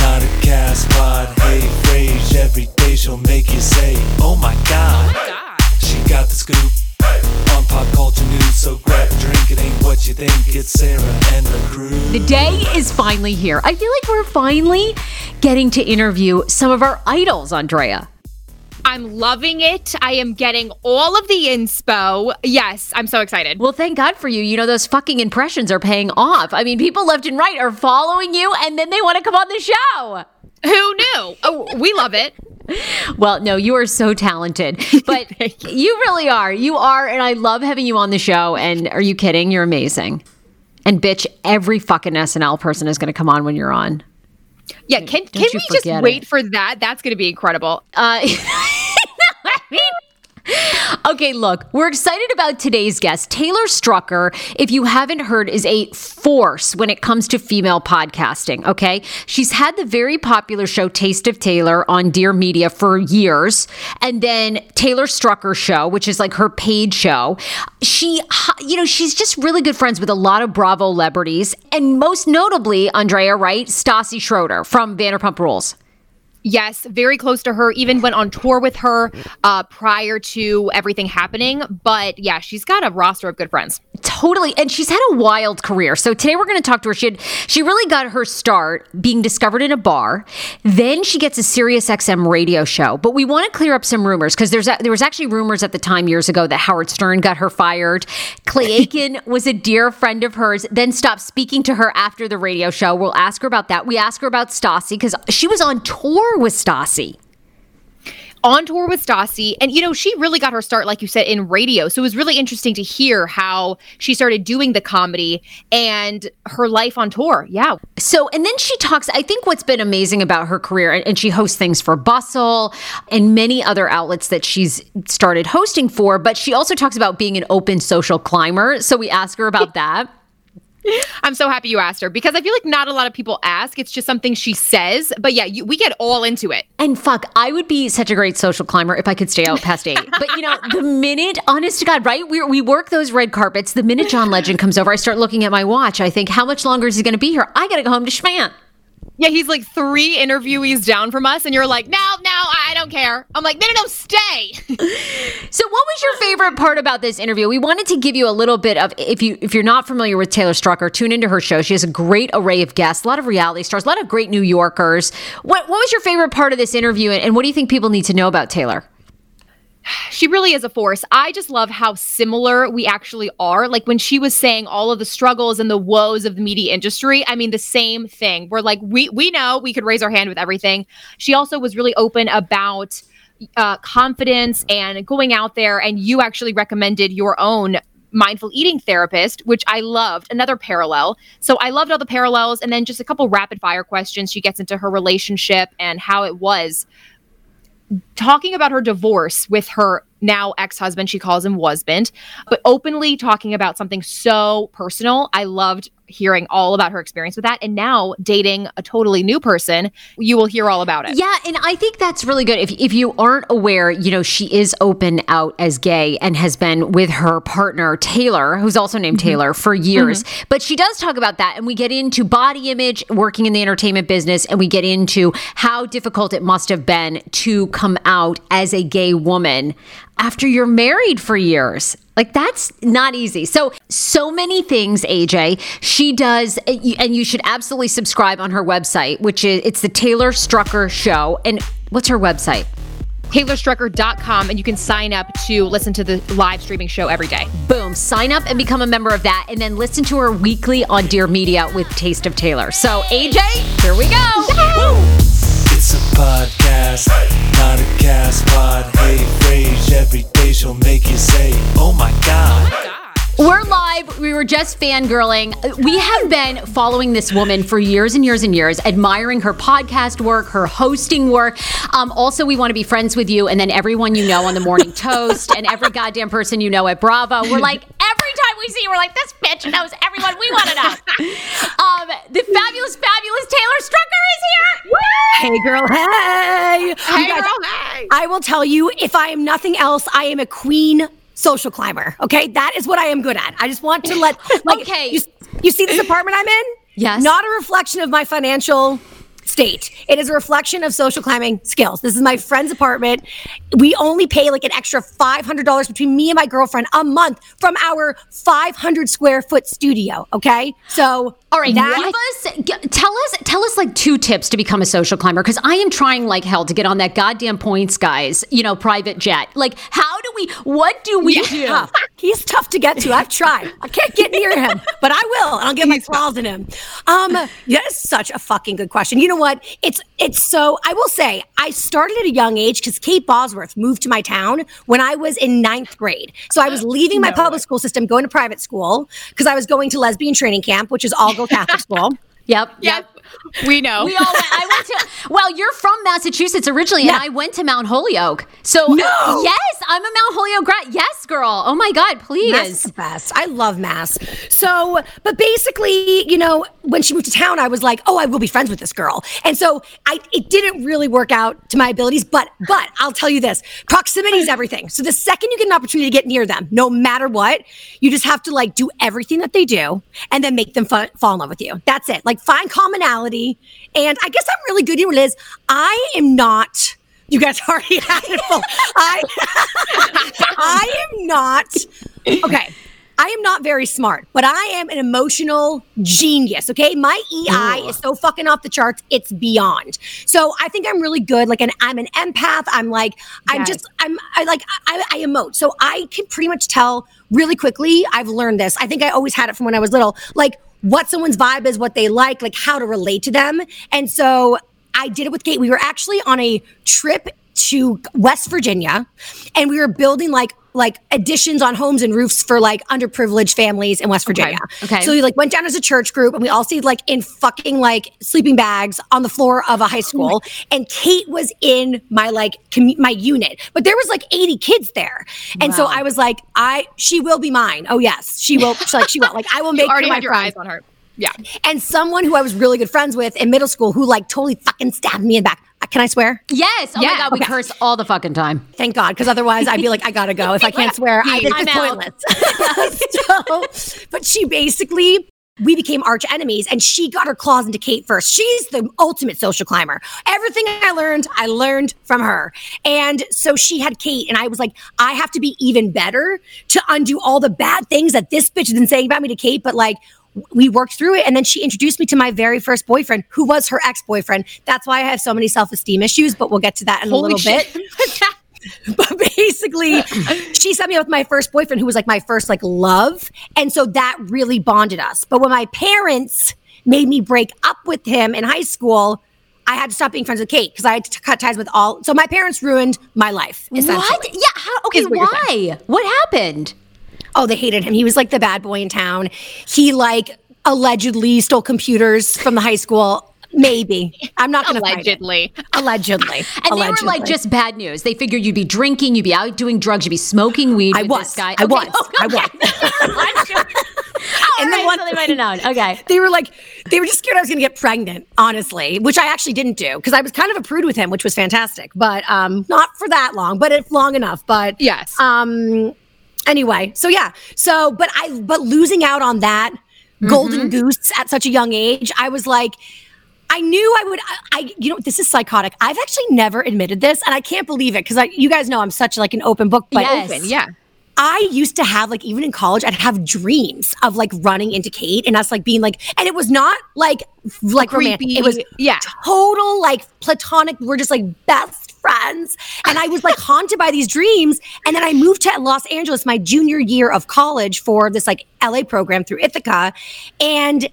Not a cast pod, hey, rage. Every day she'll make you say, oh my god, she got the scoop on pop culture news, so grab a drink, it ain't what you think, it's Sarah and her crew. The day is finally here. I feel like we're finally getting to interview some of our idols, Andrea. I'm loving it. I am getting all of the inspo. Yes, I'm so excited. Well, thank God for you. Those fucking impressions are paying off. I mean, people left and right are following you, and then they want to come on the show. Who knew? Oh, we love it. Well, no, you are so talented, but you really are. You are, and I love having you on the show, and are you kidding? You're amazing. And bitch, every fucking SNL person is going to come on when you're on. Yeah, can we just wait for that? That's going to be incredible. Okay, look, we're excited about today's guest. Taylor Strucker, if you haven't heard, is a force when it comes to female podcasting, okay? She's had the very popular show Taste of Taylor on Dear Media for years, and then Taylor Strucker Show, which is like her paid show. She, she's just really good friends with a lot of Bravo celebrities, and most notably, Andrea, right? Stassi Schroeder from Vanderpump Rules. Yes, very close to her, even went on tour with her prior to everything happening. But yeah, she's got a roster of good friends. Totally. And she's had a wild career. So today we're going to talk to her. She really got her start being discovered in a bar. Then she gets a SiriusXM radio show. But we want to clear up some rumors because there was actually rumors at the time years ago that Howard Stern got her fired. Clay Aiken was a dear friend of hers, then stopped speaking to her after the radio show. We'll ask her about that. We ask her about Stassi because she was on tour with Stassi. On tour with Stassi. And, she really got her start, like you said, in radio. So it was really interesting to hear how she started doing the comedy and her life on tour. Yeah. So, and then she talks, I think what's been amazing about her career, and she hosts things for Bustle and many other outlets that she's started hosting for, but she also talks about being an open social climber. So we ask her about that. I'm so happy you asked her because I feel like not a lot of people ask. It's just something she says. But yeah, we get all into it. And fuck, I would be such a great social climber if I could stay out past 8. But the minute, honest to God, right? We work those red carpets. The minute John Legend comes over, I start looking at my watch. I think, how much longer is he going to be here? I got to go home to Schmant. Yeah, he's like 3 interviewees down from us. And you're like, no, I don't care. I'm like, no, stay. So what was your favorite part about this interview? We wanted to give you a little bit of, if you're not familiar with Taylor Strucker, tune into her show. She has a great array of guests, a lot of reality stars, a lot of great New Yorkers. What was your favorite part of this interview, and what do you think people need to know about Taylor? She really is a force. I just love how similar we actually are. Like when she was saying all of the struggles and the woes of the media industry, I mean, the same thing. We're like, we know we could raise our hand with everything. She also was really open about confidence and going out there. And you actually recommended your own mindful eating therapist, which I loved. Another parallel. So I loved all the parallels. And then just a couple rapid fire questions. She gets into her relationship and how it was. Talking about her divorce with her now ex-husband, she calls him wasband, but openly talking about something so personal. I loved hearing all about her experience with that. And now dating a totally new person, you will hear all about it. Yeah. And I think that's really good. If you aren't aware, you know, she is open out as gay and has been with her partner, Taylor, who's also named Taylor, for years. Mm-hmm. But she does talk about that. And we get into body image, working in the entertainment business, and we get into how difficult it must have been to come out as a gay woman after you're married for years. Like, that's not easy. So many things, AJ. She does, and you should absolutely subscribe on her website, which is, it's the Taylor Strucker Show. And what's her website? TaylorStrucker.com, and you can sign up to listen to the live streaming show every day. Boom. Sign up and become a member of that, and then listen to her weekly on Dear Media with Taste of Taylor. So, AJ, here we go. Yay! It's a podcast, not a cast pod. Hey, rage every day, she'll make you say, oh my God. We're live. We were just fangirling. We have been following this woman for years and years and years, admiring her podcast work, her hosting work. Also, we want to be friends with you, and then everyone you know on the Morning Toast, and every goddamn person you know at Bravo. We're like, every time we see you, we're like, this bitch knows everyone we want to know. The fabulous, fabulous Taylor Strucker is here. Woo! Hey, girl. Hey. Hey, guys, girl. Hey. I will tell you, if I am nothing else, I am a queen social climber, okay? That is what I am good at. I just want to let, like, okay. You see this apartment I'm in? Yes. Not a reflection of my financial state. It is a reflection of social climbing skills. This is my friend's apartment. We only pay like an extra $500 between me and my girlfriend a month from our 500 square foot studio, okay? So, all right, tell us like two tips to become a social climber, because I am trying like hell to get on that goddamn points guys, you know, private jet. Like, how do we? What do we do? He's tough to get to. I've tried. I can't get near him, but I will. And I'll get my claws in him. That is such a fucking good question. You know what? It's so. I will say I started at a young age because Kate Bosworth moved to my town when I was in 9th grade. So I was leaving my public school system, going to private school because I was going to lesbian training camp, which is all. Catholic school. Yep. We know. We all went. Well, you're from Massachusetts originally, and I went to Mount Holyoke. So, yes, I'm a Mount Holyoke grad. Yes, girl. Oh my God, please. Mass is the best. I love Mass. So, but basically, you know, when she moved to town, I was like, oh, I will be friends with this girl. And so it didn't really work out to my abilities, but I'll tell you this, proximity is everything. So the second you get an opportunity to get near them, no matter what, you just have to like do everything that they do and then make them fall in love with you. That's it. Like find commonality. And I guess I'm really good at what it is. I am not, you guys already had it full. I am not very smart, but I am an emotional genius, okay? My EI is so fucking off the charts, it's beyond. So I think I'm really good. Like, I'm an empath. I'm like, I emote. So I can pretty much tell really quickly. I've learned this. I think I always had it from when I was little. Like, what someone's vibe is, what they like how to relate to them. And so I did it with Kate. We were actually on a trip to West Virginia, and we were building like additions on homes and roofs for like underprivileged families in West Virginia. Okay. So we like went down as a church group, and we all stayed like in fucking like sleeping bags on the floor of a high school. And Kate was in my like my unit, but there was like 80 kids there. And so I was like, she will be mine. Oh yes, she will. She will. Like I will make her my eyes on her. Yeah. And someone who I was really good friends with in middle school who like totally fucking stabbed me in the back. Can I swear? Yes. Oh my God, we curse all the fucking time. Thank God, because otherwise I'd be like, I gotta go. If I can't swear, I'm pointless. So, but she basically we became arch enemies, and she got her claws into Kate first. She's the ultimate social climber. Everything I learned from her. And so she had Kate, and I was like, I have to be even better to undo all the bad things that this bitch has been saying about me to Kate, but like, we worked through it. And then she introduced me to my very first boyfriend, who was her ex-boyfriend. That's why I have so many self-esteem issues, but we'll get to that in a little bit. But basically, she set me up with my first boyfriend, who was like my first like love. And so that really bonded us. But when my parents made me break up with him in high school, I had to stop being friends with Kate because I had to cut ties with all. So my parents ruined my life. What? Yeah. Okay. Why? What happened? Oh, they hated him. He was like the bad boy in town. He like allegedly stole computers from the high school. Maybe. I'm not going to fight it. Allegedly. And allegedly. They were like just bad news. They figured you'd be drinking, you'd be out doing drugs, you'd be smoking weed with this guy. I was. And then so they might have known. Okay. They were just scared I was going to get pregnant, honestly, which I actually didn't do because I was kind of a prude with him, which was fantastic. But not for that long, but it's long enough. But yes. Anyway, so yeah. So, but losing out on that golden goose at such a young age, I was like, I knew I would, you know, this is psychotic. I've actually never admitted this, and I can't believe it because you guys know I'm such like an open book, but I used to have like, even in college, I'd have dreams of like running into Kate and us like being like, and it was not like creepy, romantic. It was total like platonic. We're just like best friends. And I was like haunted by these dreams. And then I moved to Los Angeles my junior year of college for this like LA program through Ithaca. And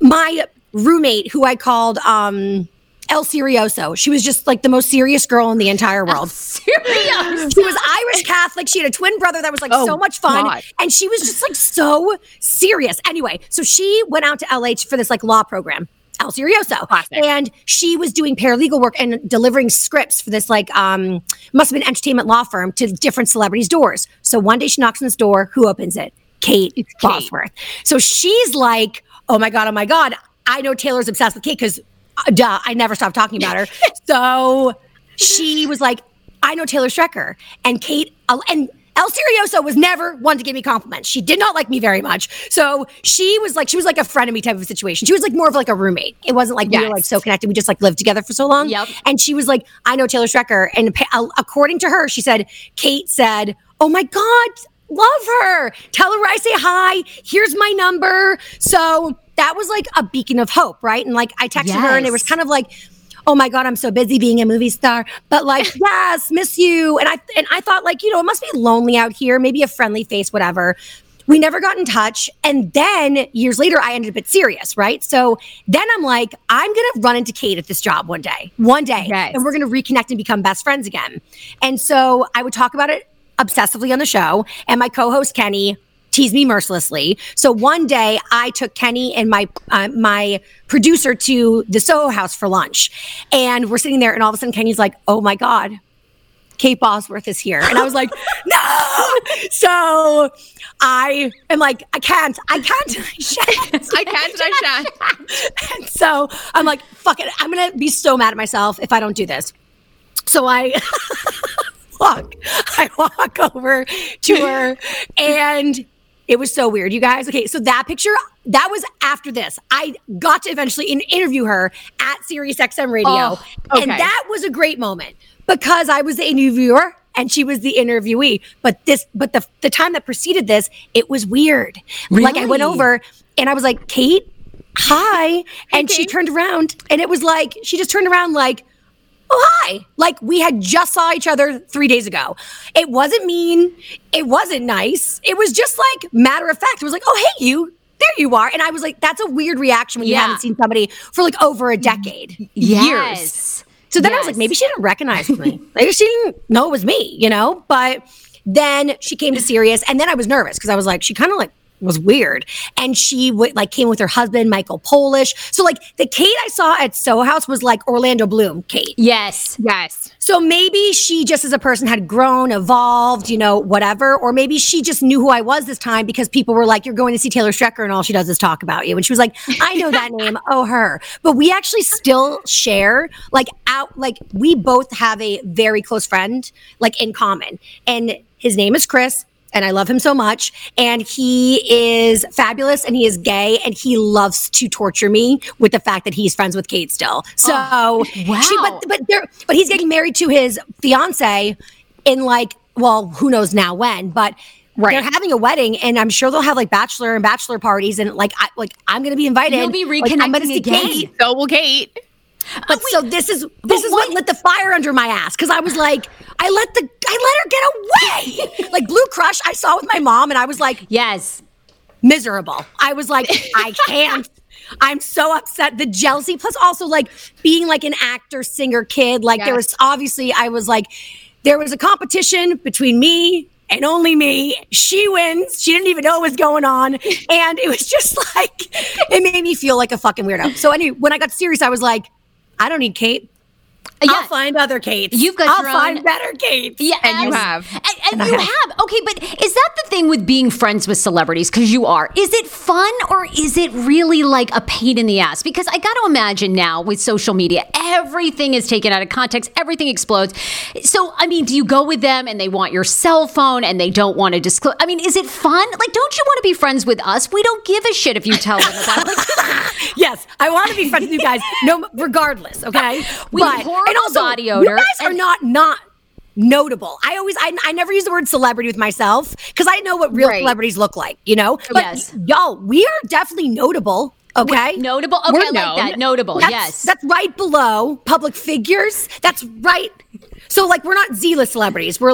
my roommate, who I called El Serioso. She was just like the most serious girl in the entire world. Serious. She was Irish Catholic. She had a twin brother that was like so much fun. God. And she was just like so serious. Anyway, so she went out to LA for this like law program, El Serioso. Classic. And she was doing paralegal work and delivering scripts for this like, must have been entertainment law firm to different celebrities' doors. So one day she knocks on this door. Who opens it? Kate Bosworth. So she's like, oh my God. I know Taylor's obsessed with Kate because, I never stopped talking about her. So she was like, I know Taylor Strecker. And Kate, and El Serioso was never one to give me compliments. She did not like me very much. So she was like a frenemy type of situation. She was like more of like a roommate. It wasn't like we were like so connected. We just like lived together for so long. Yep. And she was like, I know Taylor Strecker. And according to her, she said, Kate said, oh my God, love her. Tell her I say hi. Here's my number. So that was like a beacon of hope, right? And like I texted her and it was kind of like, oh my God, I'm so busy being a movie star. But like, yes, miss you. And I thought like, you know, it must be lonely out here. Maybe a friendly face, whatever. We never got in touch. And then years later, I ended up at Sirius, right? So then I'm like, I'm going to run into Kate at this job one day. Yes. And we're going to reconnect and become best friends again. And so I would talk about it obsessively on the show. And my co-host, Kenny, teased me mercilessly. So one day I took Kenny and my producer to the Soho House for lunch. And we're sitting there and all of a sudden Kenny's like, oh my God, Kate Bosworth is here. And I was like, no. So I am like, I can't. And so I'm like, fuck it. I'm going to be so mad at myself if I don't do this. So I walk over to her and it was so weird, you guys. Okay, so that picture, that was after this. I got to eventually interview her at SiriusXM Radio. Oh, okay. And that was a great moment because I was the interviewer and she was the interviewee. But the time that preceded this, it was weird. Really? Like I went over and I was like, Kate, hi. And She turned around and it was like, she just turned around like, oh, hi. Like we had just saw each other 3 days ago. It wasn't mean. It wasn't nice. It was just like matter of fact. It was like, oh, hey, you. There you are. And I was like, that's a weird reaction when you haven't seen somebody for like over a decade. Yes. Years. So then I was like, maybe she didn't recognize me. Maybe she didn't know it was me, you know? But then she came to Sirius and then I was nervous because I was like, she kind of like was weird. And she came with her husband, Michael Polish. So like the Kate I saw at Soho House was like Orlando Bloom Kate. Yes. So maybe she just as a person had grown, evolved, you know, whatever. Or maybe she just knew who I was this time because people were like, you're going to see Taylor Strecker and all she does is talk about you. And she was like, I know that name. Oh, her. But we actually still share we both have a very close friend like in common. And his name is Kris. and I love him so much, and he is fabulous, and he is gay, and he loves to torture me with the fact that he's friends with Kate still. So, wow. But he's getting married to his fiance in who knows now when, but right. They're having a wedding, and I'm sure they'll have bachelor parties, and I'm going to be invited. You'll be reconnecting I'm gonna see again. Kate. So will Kate. But so this is what lit the fire under my ass, because I was like, I let her get away. Blue Crush, I saw with my mom, and I was like, yes, miserable. I was like, I can't. I'm so upset. The jealousy, plus also being an actor, singer, kid. Yes. There was obviously, I was like, there was a competition between me and only me. She wins. She didn't even know what was going on. And it was just it made me feel like a fucking weirdo. So anyway, when I got serious, I was like, I don't need Kate. Yeah. I'll find other Kates. You've got your own. I'll find better Kates. Yeah, and you have. And you have. Okay, but is that the thing with being friends with celebrities? Because you are. Is it fun, or is it really a pain in the ass? Because I got to imagine now with social media, everything is taken out of context. Everything explodes. So, I mean, do you go with them and they want your cell phone and they don't want to disclose? I mean, is it fun? Don't you want to be friends with us? We don't give a shit if you tell them about it. Yes, I want to be friends with you guys. No, regardless, okay? And also, body odor. You guys are not notable. I never use the word celebrity with myself because I know what real celebrities look like, you know? But yes. Y'all, we are definitely notable, okay? Notable? Okay, that. Notable, yes. That's right below public figures. That's right. So, we're not Z-list celebrities. We're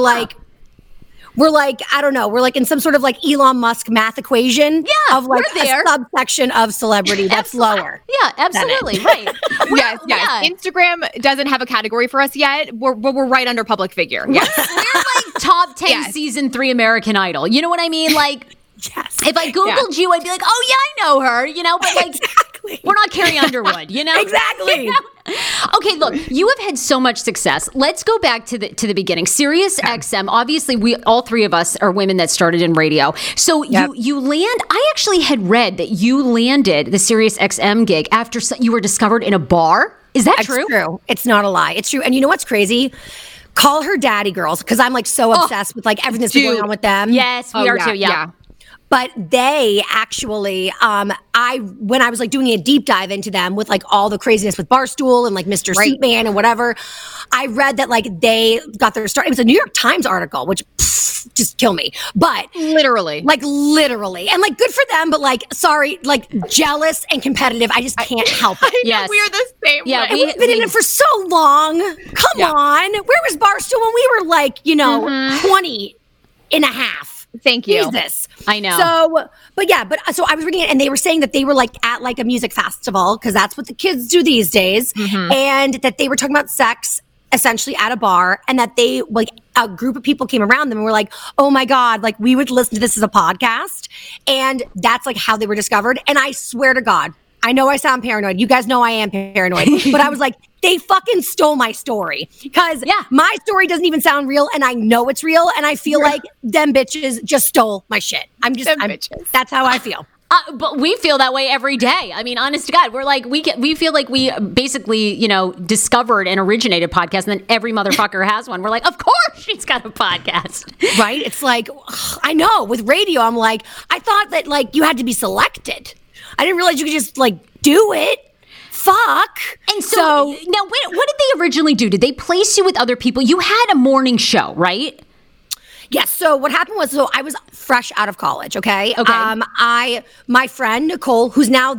I don't know. We're in some sort of Elon Musk math equation of a subsection of celebrity that's lower. Yeah, absolutely. Right. Yes. Instagram doesn't have a category for us yet. We're right under public figure. Yes. We're top 10 season 3 American Idol. You know what I mean? Yes. If I Googled you, I'd be like, oh, yeah, I know her, you know, but exactly. We're not Carrie Underwood, you know? Exactly. You know? Okay, look, you have had so much success. Let's go back to the beginning. SiriusXM, obviously, we all three of us are women that started in radio. So you land, I actually had read that you landed the SiriusXM gig after you were discovered in a bar. Is that true? It's true. It's not a lie. It's true. And you know what's crazy? Call her daddy girls, because I'm so obsessed with everything that's going on with them. Yes, we are too. Yeah. But they actually, when I was doing a deep dive into them with all the craziness with Barstool and Mr. Seatman and whatever, I read that they got their start. It was a New York Times article, which just kill me. But literally, and good for them. But sorry, jealous and competitive. I just can't help it. Yes, we're the same. Yeah, we've been in it for so long. Come on, where was Barstool when we were 20 and a half? Thank you. Jesus. I know. So, so I was reading it, and they were saying that they were at a music festival, because that's what the kids do these days, and that they were talking about sex essentially at a bar, and that they a group of people came around them and were like, oh my God, we would listen to this as a podcast, and that's how they were discovered. And I swear to God, I know I sound paranoid. You guys know I am paranoid. But I was they fucking stole my story. Because my story doesn't even sound real, and I know it's real, and I feel like them bitches just stole my shit. That's how I feel. But we feel that way every day. I mean, honest to God, we're we feel like we basically, discovered and originated podcasts, and then every motherfucker has one. We're like, of course she's got a podcast. Right? It's I know. With radio, I'm I thought that you had to be selected. I didn't realize you could just do it. Fuck. And so now, what did they originally do? Did they place you with other people? You had a morning show, right? Yes. So what happened was, I was fresh out of college. Okay. My friend Nicole, who's now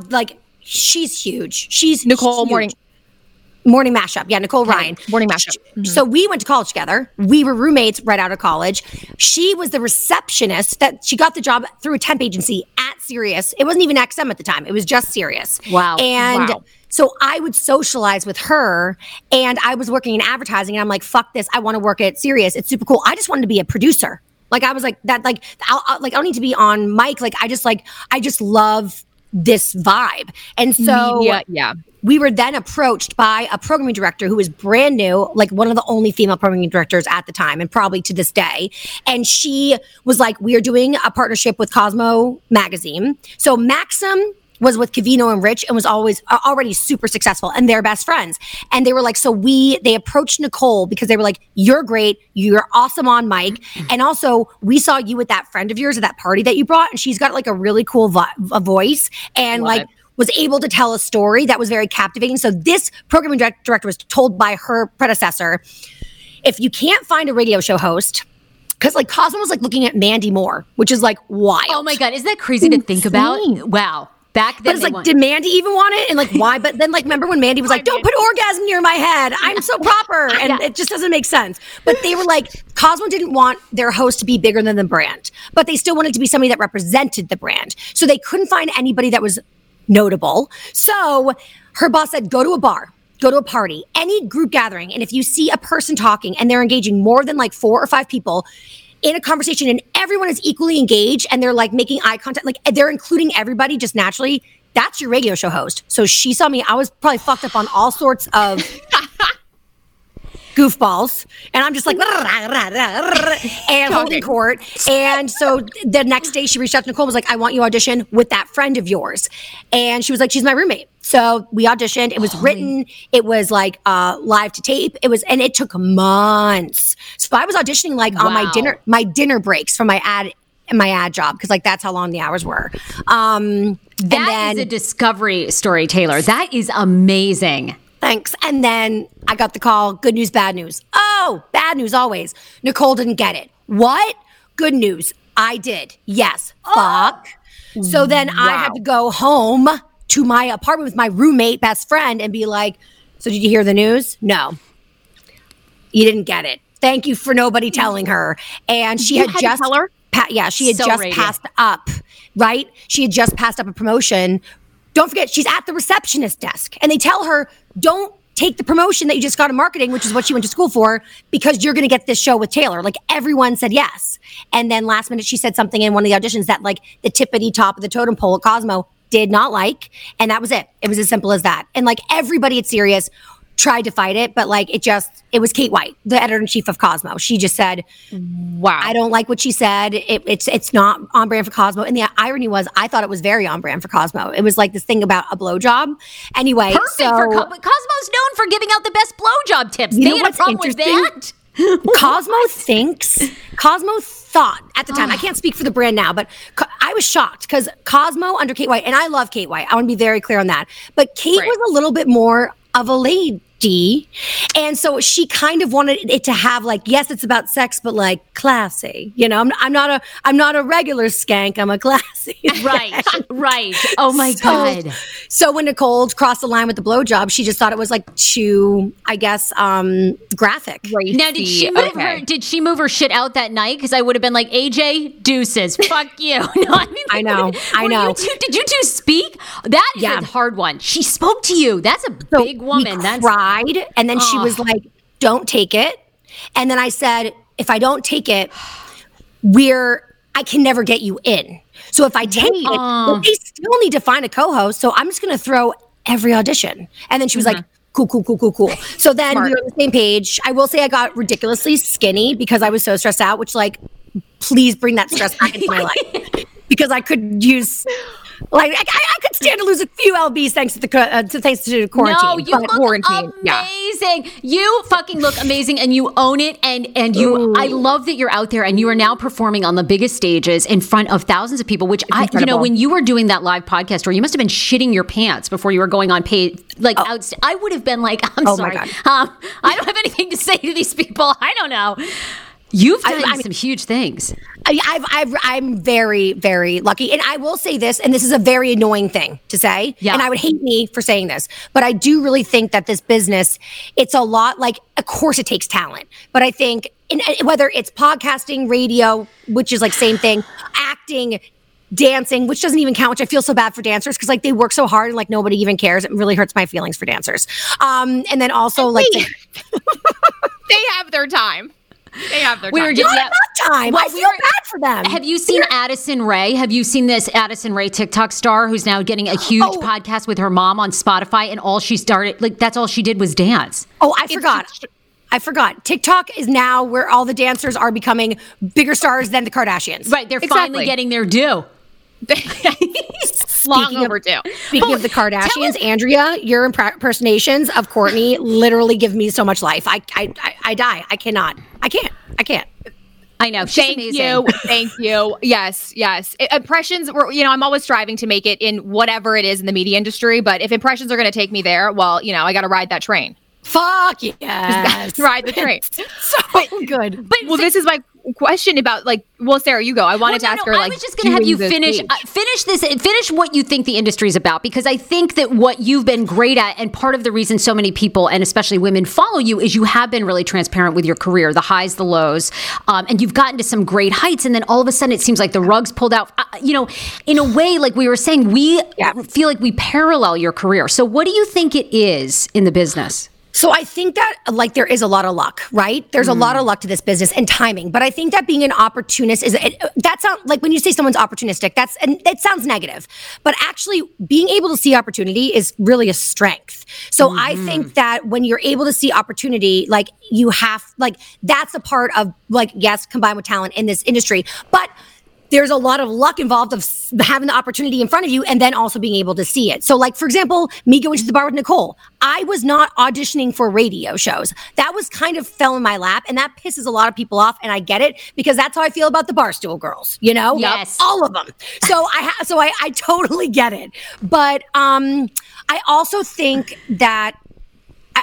she's huge. She's Nicole huge. Morning Mashup. Yeah, Nicole Ryan. Morning Mashup. So we went to college together. We were roommates right out of college. She was the receptionist that she got the job through a temp agency at Sirius. It wasn't even XM at the time. It was just Sirius. Wow. And so I would socialize with her, and I was working in advertising, and I'm like, fuck this. I want to work at Sirius. It's super cool. I just wanted to be a producer. I was that, I don't need to be on mic. I just love this vibe. And so we were then approached by a programming director who was brand new, one of the only female programming directors at the time, and probably to this day. And she was we are doing a partnership with Cosmo magazine. So Maxim was with Covino and Rich and was always already super successful, and they're best friends. And they were like, so they approached Nicole because they were like, you're great. You're awesome on mic. And also we saw you with that friend of yours at that party that you brought. And she's got like a really cool voice and like was able to tell a story that was very captivating. So this programming director was told by her predecessor, if you can't find a radio show host, because like Cosmo was like looking at Mandy Moore, which is like wild. Oh my God. Isn't that crazy to think about? Wow. Back then, but it's like, did Mandy even want it? And like, why? But then, like, remember when Mandy was like, "Don't put orgasm near my head. I'm so proper," and it just doesn't make sense. But they were like, Cosmo didn't want their host to be bigger than the brand, but they still wanted to be somebody that represented the brand. So they couldn't find anybody that was notable. So her boss said, "Go to a bar, go to a party, any group gathering, and if you see a person talking and they're engaging more than like 4 or 5 people." In a conversation and everyone is equally engaged and they're like making eye contact, like they're including everybody just naturally, that's your radio show host. So she saw me, I was probably fucked up on all sorts of goofballs. And I'm just like, and holding court. And so the next day she reached out to Nicole and was like, I want you to audition with that friend of yours. And she was like, she's my roommate. So we auditioned. It was written. It was like live to tape. It was, and it took months. So I was auditioning like on my dinner breaks from my ad job, because like that's how long the hours were. That is a discovery story, Taylor. That is amazing. Thanks. And then I got the call. Good news, bad news. Oh, bad news always. Nicole didn't get it. What? Good news. I did. Yes. Oh. Fuck. So then I had to go home to my apartment with my roommate, best friend, and be like, so did you hear the news? No. You didn't get it. Thank you for nobody telling her. And she had just... Tell her? She had just passed up, right? She had just passed up a promotion. Don't forget, she's at the receptionist desk. And they tell her, don't take the promotion that you just got in marketing, which is what she went to school for, because you're going to get this show with Taylor. Like, everyone said yes. And then last minute, she said something in one of the auditions that, like, the tippity top of the totem pole at Cosmo did not like. And that was it. It was as simple as that. And, like, everybody at Sirius tried to fight it, but, like, it was Kate White, the editor-in-chief of Cosmo. She just said, wow, I don't like what she said. It's not on brand for Cosmo. And the irony was, I thought it was very on brand for Cosmo. It was like this thing about a blowjob. Anyway, Cosmo's known for giving out the best blowjob tips. You know what's interesting? Cosmo thought at the time, I can't speak for the brand now, but I was shocked because Cosmo under Kate White, and I love Kate White. I want to be very clear on that. But Kate was a little bit more of a lady. And so she kind of wanted it to have like, yes, it's about sex, but like classy. You know, I'm not a regular skank. I'm a classy. Right. Oh my God. So when Nicole crossed the line with the blowjob, she just thought it was like too, I guess, graphic. Racy. Now, did she move her shit out that night? Because I would have been like, AJ, deuces, fuck you. No, I mean, I know. Did you two speak? That is a hard one. She spoke to you. That's a big woman. And then she was like, don't take it. And then I said, if I don't take it, I can never get you in. So if I take it, they still need to find a co-host. So I'm just going to throw every audition. And then she was like, cool. So then we were on the same page. I will say I got ridiculously skinny because I was so stressed out, which like, please bring that stress back into my life because I could use... Like I could stand to lose a few lbs thanks to quarantine. No, you look amazing. Yeah. You fucking look amazing, and you own it. And you, I love that you're out there, and you are now performing on the biggest stages in front of thousands of people. Which when you were doing that live podcast, where you must have been shitting your pants before you were going on page. Like I would have been like, I'm sorry, I don't have anything to say to these people. I don't know. You've done some huge things. I'm very, very lucky. And I will say this, and this is a very annoying thing to say, and I would hate me for saying this, but I do really think that this business, it's a lot like, of course it takes talent, but I think whether it's podcasting, radio, which is like same thing, acting, dancing, which doesn't even count, which I feel so bad for dancers because like they work so hard and like nobody even cares. It really hurts my feelings for dancers. And then also and like... They have their time. They have their time. Not enough time. Well, I feel bad for them. Have you seen Addison Rae? Have you seen this Addison Rae TikTok star who's now getting a huge podcast with her mom on Spotify, and all she started, like that's all she did was dance. Oh, I forgot. TikTok is now where all the dancers are becoming bigger stars than the Kardashians. Right. They're finally getting their due. Long overdue. Speaking of the Kardashians, Andrea, your impersonations of Kourtney literally give me so much life. I die. I cannot. I can't. I know. Thank you. Yes. Impressions were, I'm always striving to make it in whatever it is in the media industry. But if impressions are going to take me there, well, I got to ride that train. Fuck yes. Ride the train. So good. But well, this is my question about Sarah, you go. I wanted to ask her. I was just going to have you finish what you think the industry is about, because I think that what you've been great at, and part of the reason so many people and especially women follow you, is you have been really transparent with your career, the highs, the lows, and you've gotten to some great heights, and then all of a sudden it seems like the rug's pulled out. In a way, like we were saying, we feel like we parallel your career. So what do you think it is in the business? So I think that there is a lot of luck, right? There's a lot of luck to this business and timing. But I think that being an opportunist is, that sounds like, when you say someone's opportunistic, and it sounds negative, but actually being able to see opportunity is really a strength. So I think that when you're able to see opportunity, you have, that's a part of, yes, combined with talent in this industry, but there's a lot of luck involved of having the opportunity in front of you and then also being able to see it. So for example, me going to the bar with Nicole, I was not auditioning for radio shows. That was kind of fell in my lap, and that pisses a lot of people off, and I get it, because that's how I feel about the Barstool girls, Yes. All of them. So I totally get it. But I also think that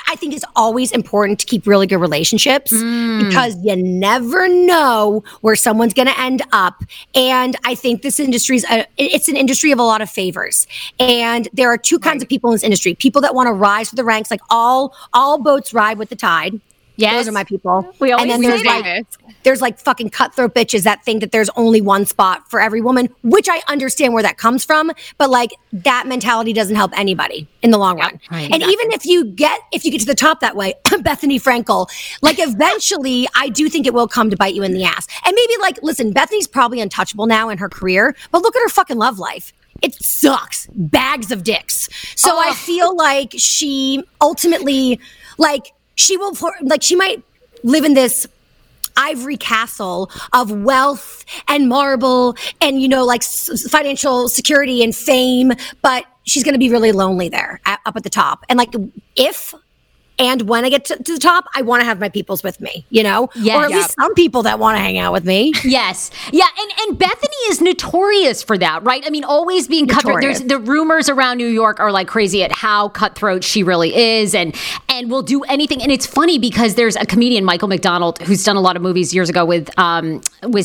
I think it's always important to keep really good relationships because you never know where someone's going to end up. And I think this industry is it's an industry of a lot of favors. And there are two kinds of people in this industry: people that want to rise to the ranks, all boats ride with the tide. Yes. Those are my people. We always do this. There's fucking cutthroat bitches that think that there's only one spot for every woman, which I understand where that comes from, but that mentality doesn't help anybody in the long run. Right, and exactly. Even if you get to the top that way, Bethenny Frankel, eventually I do think it will come to bite you in the ass. And maybe listen, Bethenny's probably untouchable now in her career, but look at her fucking love life. It sucks. Bags of dicks. So I feel like she ultimately she might live in this ivory castle of wealth and marble and financial security and fame, but she's going to be really lonely there up at the top. And if and when I get to the top, I want to have my peoples with me, Yes. Or at least some people that want to hang out with me. Yes. Yeah. And Bethenny is notorious for that, right? I mean, always being cutthroat. There's the rumors around New York are crazy at how cutthroat she really is and will do anything. And it's funny because there's a comedian, Michael McDonald, who's done a lot of movies years ago with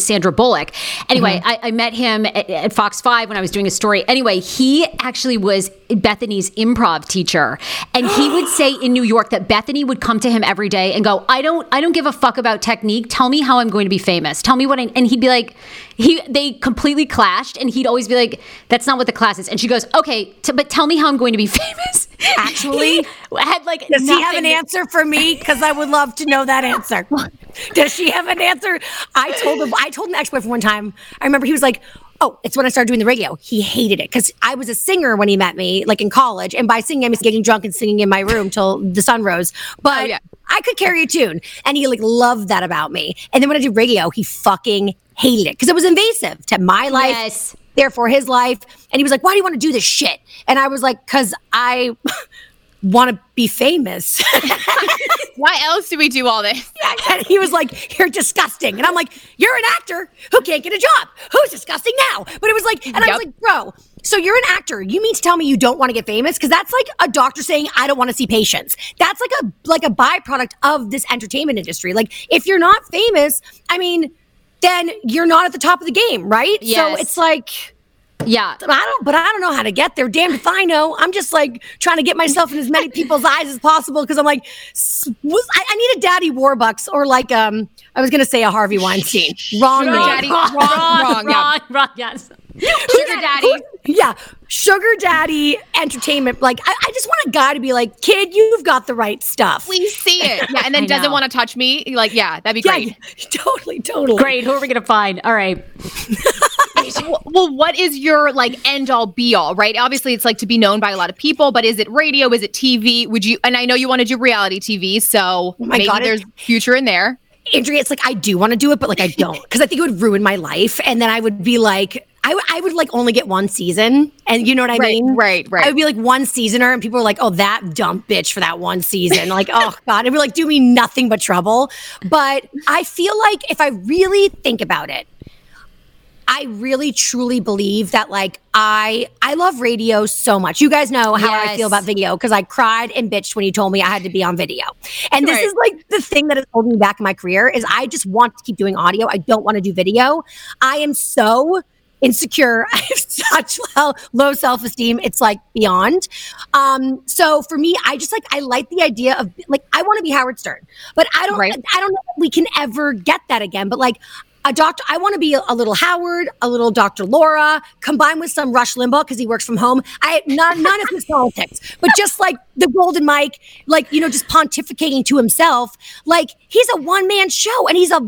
Sandra Bullock. Anyway, I met him at Fox 5 when I was doing a story. Anyway, he actually was Bethenny's improv teacher. And he would say in New York that Bethenny would come to him every day and go, I don't give a fuck about technique. Tell me how I'm going to be famous. Tell me what I... And he'd be they completely clashed, and he'd always be that's not what the class is. And she goes, okay, but tell me how I'm going to be famous. Actually, does he have an answer for me? Because I would love to know that answer. Does she have an answer? I told an ex-boyfriend one time, I remember he was like, oh, it's when I started doing the radio. He hated it because I was a singer when he met me, in college. And by singing, I was getting drunk and singing in my room till the sun rose. But I could carry a tune. And he loved that about me. And then when I did radio, he fucking hated it because it was invasive to my life. Yes. Therefore, his life. And he was like, why do you want to do this shit? And I was like, because I want to be famous. Why else do we do all this? And he was like, you're disgusting. And I'm like, you're an actor who can't get a job. Who's disgusting now? But it was I was like, bro, so you're an actor. You mean to tell me you don't want to get famous? Because that's a doctor saying, I don't want to see patients. That's like a byproduct of this entertainment industry. If you're not famous, then you're not at the top of the game, right? Yes. So it's I don't know how to get there. Damned if I know. I'm just trying to get myself in as many people's eyes as possible because I'm I need a Daddy Warbucks or I was gonna say a Harvey Weinstein. Wrong. Yes. Sugar Daddy. Sugar Daddy Entertainment. I just want a guy to be kid, you've got the right stuff. We see it. Yeah, and then doesn't want to touch me. That'd be great. Yeah, totally. Great. Who are we going to find? All right. Well, what is your end all be all, right? Obviously, it's to be known by a lot of people, but is it radio? Is it TV? Would you? And I know you want to do reality TV, so there's future in there. Andrea, it's I do want to do it, but I don't because I think it would ruin my life, and then I would be I would like only get one season, and you know what I mean? Right. I would be like one seasoner, and people were like, oh, that dumb bitch for that one season. Like, oh, God. It would like do me nothing but trouble. But I feel like if I really think about it, I really truly believe that like I love radio so much. You guys know how I feel about video because I cried and bitched when you told me I had to be on video. And this is like the thing that is holding me back in my career is I just want to keep doing audio. I don't want to do video. I am so insecure. I have such low self-esteem. It's like beyond. So for me, I just like, I like the idea of like, I want to be Howard Stern, but I don't know that we can ever get that again. But like, a doctor, I want to be a little Howard, a little Dr. Laura, combined with some Rush Limbaugh because he works from home. None of his politics, but just like the Golden Mike, like, you know, just pontificating to himself. Like, he's a one-man show, and he's a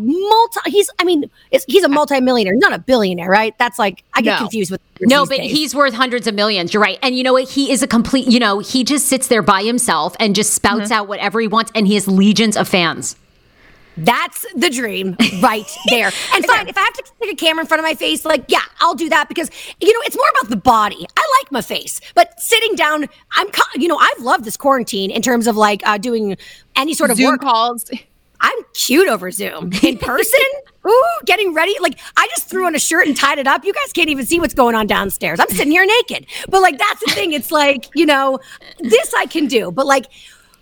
multi-millionaire, not a billionaire, right? That's like, I get confused with these days. He's worth hundreds of millions. You're right. And you know what? He is a complete, you know, he just sits there by himself and just spouts out whatever he wants, and he has legions of fans. That's the dream right there. And fine, if I have to stick a camera in front of my face, like, yeah, I'll do that because, you know, it's more about the body. I like my face, but sitting down, I've loved this quarantine in terms of like doing any sort of Zoom work calls. I'm cute over Zoom. In person, ooh, getting ready. Like, I just threw on a shirt and tied it up. You guys can't even see what's going on downstairs. I'm sitting here naked. But like, that's the thing. It's like, you know, this I can do. But like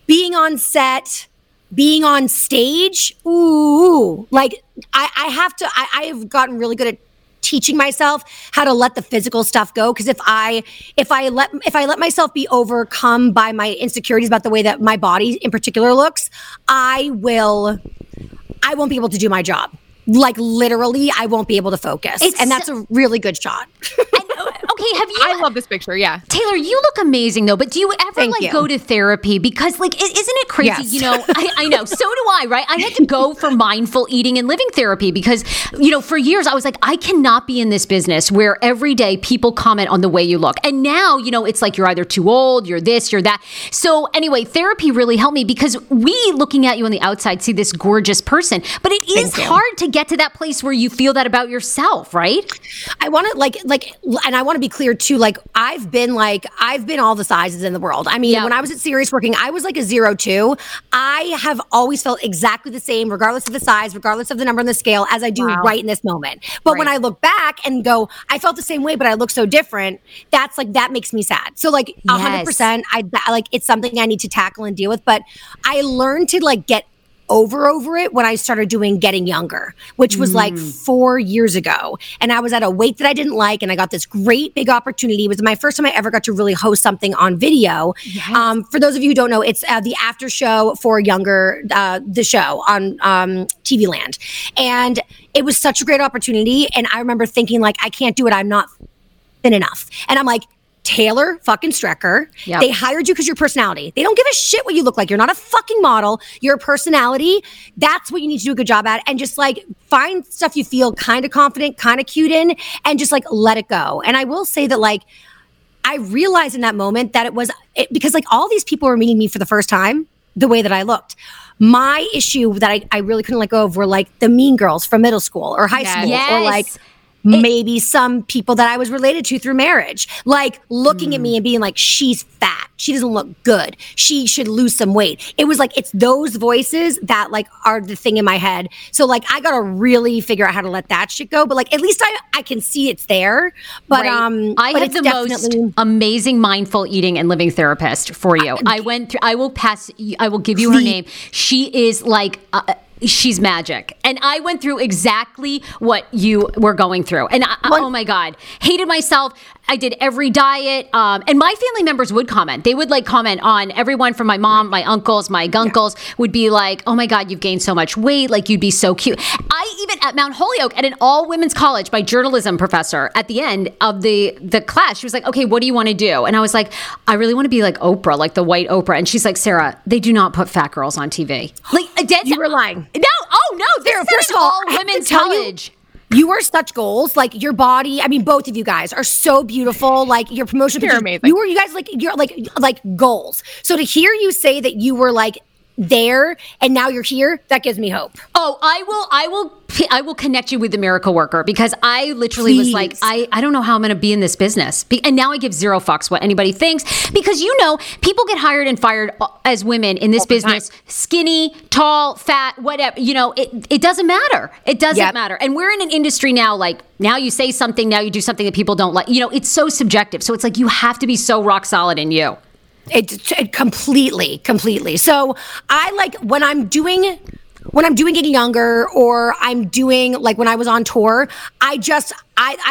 being on set, being on stage, ooh, like I have gotten really good at teaching myself how to let the physical stuff go. Because if I let myself be overcome by my insecurities about the way that my body in particular looks, I won't be able to do my job. Like literally, I won't be able to focus, and that's a really good shot. Okay, have you? I love this picture. Yeah, Taylor, you look amazing though. But do you ever go to therapy? Because like, isn't it crazy? Yes. You know, I know. So do I. Right? I had to go for mindful eating and living therapy because you know for years I was like, I cannot be in this business where every day people comment on the way you look. And now you know it's like you're either too old, you're this, you're that. So anyway, therapy really helped me because we looking at you on the outside see this gorgeous person, but it is hard to get to that place where you feel that about yourself, right? I want to and I want to be clear too, like I've been all the sizes in the world. I mean, when I was at Sirius working, I was like a 0-2. I have always felt exactly the same, regardless of the size, regardless of the number on the scale, as I do right in this moment. But when I look back and go, I felt the same way, but I look so different. That's like, that makes me sad. So like 100%, I like, it's something I need to tackle and deal with, but I learned to like get over it when I started doing Getting Younger, which was like 4 years ago. And I was at a weight that I didn't like, and I got this great big opportunity. It was my first time I ever got to really host something on video. Yes. For those of you who don't know, it's the after show for Younger, the show on TV Land. And it was such a great opportunity. And I remember thinking like, I can't do it. I'm not thin enough. And I'm like, Taylor fucking Strecker. Yep. They hired you because your personality. They don't give a shit what you look like. You're not a fucking model. Your personality, that's what you need to do a good job at. And just like find stuff you feel kind of confident, kind of cute in, and just like let it go. And I will say that like, I realized in that moment that it was because like all these people were meeting me for the first time, the way that I looked. My issue that I really couldn't let go of were like the mean girls from middle school or high school or like maybe some people that I was related to through marriage, like looking at me and being like, she's fat. She doesn't look good. She should lose some weight. It was like, it's those voices that like are the thing in my head. So like, I got to really figure out how to let that shit go. But like, at least I can see it's there. But I had the most amazing mindful eating and living therapist for you. I went through, I will give you her name. She is like, she's magic. And I went through exactly what you were going through. And oh my God, hated myself. I did every diet. And my family members would comment. They would like comment on everyone from my mom, my uncles, my gunkles would be like, oh my God, you've gained so much weight. Like you'd be so cute. I even at Mount Holyoke at an all women's college, my journalism professor at the end of the class, she was like, okay, what do you want to do? And I was like, I really want to be like Oprah, like the white Oprah. And she's like, Sarah, they do not put fat girls on TV. Like a dead You were lying. No. Oh no. They're first of all, all women's college. You are such goals. Like your body, I mean, both of you guys are so beautiful. Like your promotion, you're amazing. You guys like, you're like goals. So to hear you say that you were like there and now you're here, that gives me hope. Oh, I will connect you with the miracle worker, because I literally was like, I don't know how I'm going to be in this business. And now I give zero fucks what anybody thinks, because, you know, people get hired and fired as women in this business, skinny, tall, fat, whatever, you know, it doesn't matter. It doesn't matter. And we're in an industry now, like, now you say something, now you do something that people don't like, you know, it's so subjective. So it's like, you have to be so rock solid in you. It completely. So I like when I'm doing it younger, or I'm doing like when I was on tour, I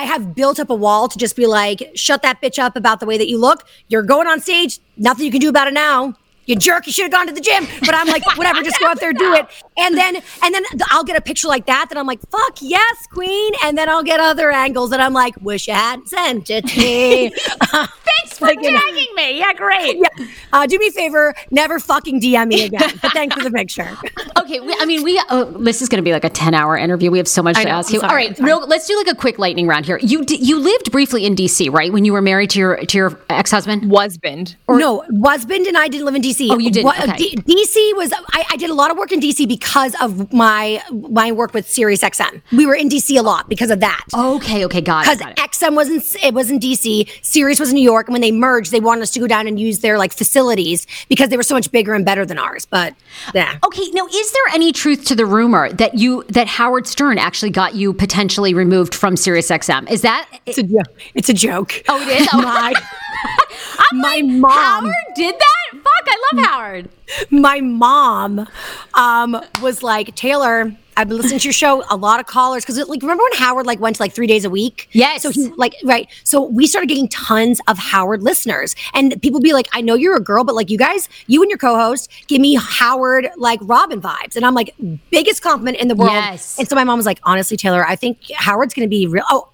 have built up a wall to just be like, shut that bitch up about the way that you look. You're going on stage. Nothing you can do about it now. You jerk, you should have gone to the gym. But I'm like, whatever, just go out there, do it. And then I'll get a picture like that, and I'm like, fuck yes, queen. And then I'll get other angles, and I'm like, wish you hadn't sent it to me. Thanks for tagging me. Yeah, great. Yeah. Do me a favor, never fucking DM me again. But thanks for the picture. Okay, this is going to be like a 10-hour interview. We have so much to ask you. All right, let's do like a quick lightning round here. You lived briefly in D.C., right? When you were married to your ex-husband? Wasband. No, wasband and I didn't live in D.C. Oh, you did. Okay. DC was. I did a lot of work in DC because of my work with SiriusXM. We were in DC a lot because of that. Okay, got it. Because XM was in DC, Sirius was in New York, and when they merged, they wanted us to go down and use their like facilities because they were so much bigger and better than ours. But yeah. Okay, now is there any truth to the rumor that that Howard Stern actually got you potentially removed from SiriusXM? Is that? It's a joke. Oh, it is. Oh my. My mom. Howard did that? Fuck, I love Howard. My mom was like, Taylor, I've been listening to your show, a lot of callers. Because like, remember when Howard like went to like 3 days a week? Yes. So he like, right. So we started getting tons of Howard listeners. And people be like, I know you're a girl, but like you guys, you and your co-host give me Howard like Robin vibes. And I'm like, biggest compliment in the world. Yes. And so my mom was like, honestly, Taylor, I think Howard's going to be real. Oh.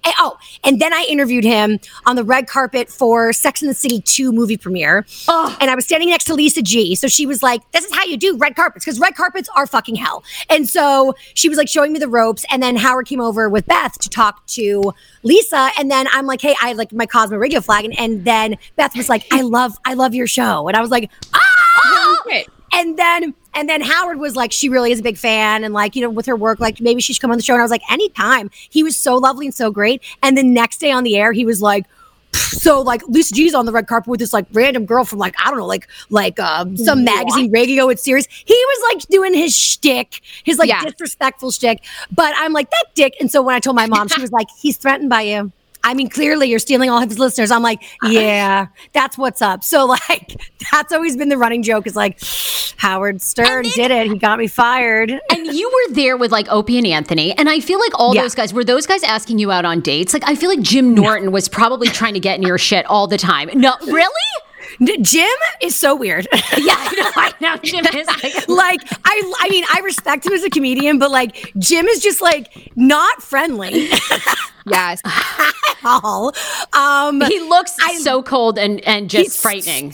And then I interviewed him on the red carpet for Sex and the City 2 movie premiere. Oh. And I was standing next to Lisa G. So she was like, this is how you do red carpets. Because red carpets are fucking hell. And so she was like showing me the ropes, and then Howard came over with Beth to talk to Lisa, and then I'm like, hey, I had like my Cosmo radio flag, and then Beth was like, I love your show, and I was like, oh! Okay. And then Howard was like, she really is a big fan, and like, you know, with her work, like maybe she should come on the show, and I was like, anytime. He was so lovely and so great, and the next day on the air, he was like, so like Lisa G's on the red carpet with this like random girl from like, I don't know, like some magazine, radio, it's serious. He was like doing his shtick, his like disrespectful shtick. But I'm like, that dick. And so when I told my mom, she was like, he's threatened by you. I mean, clearly you're stealing all of his listeners. I'm like, yeah, that's what's up. So like, that's always been the running joke, is like, Howard Stern did it. He got me fired. And you were there with like Opie and Anthony. And I feel like all those guys, were those guys asking you out on dates? Like, I feel like Jim Norton was probably trying to get in your shit all the time. No, really? Jim is so weird. Yeah, I know. Jim is like, I mean, I respect him as a comedian, but like, Jim is just like not friendly. Yes. He looks so cold and just frightening.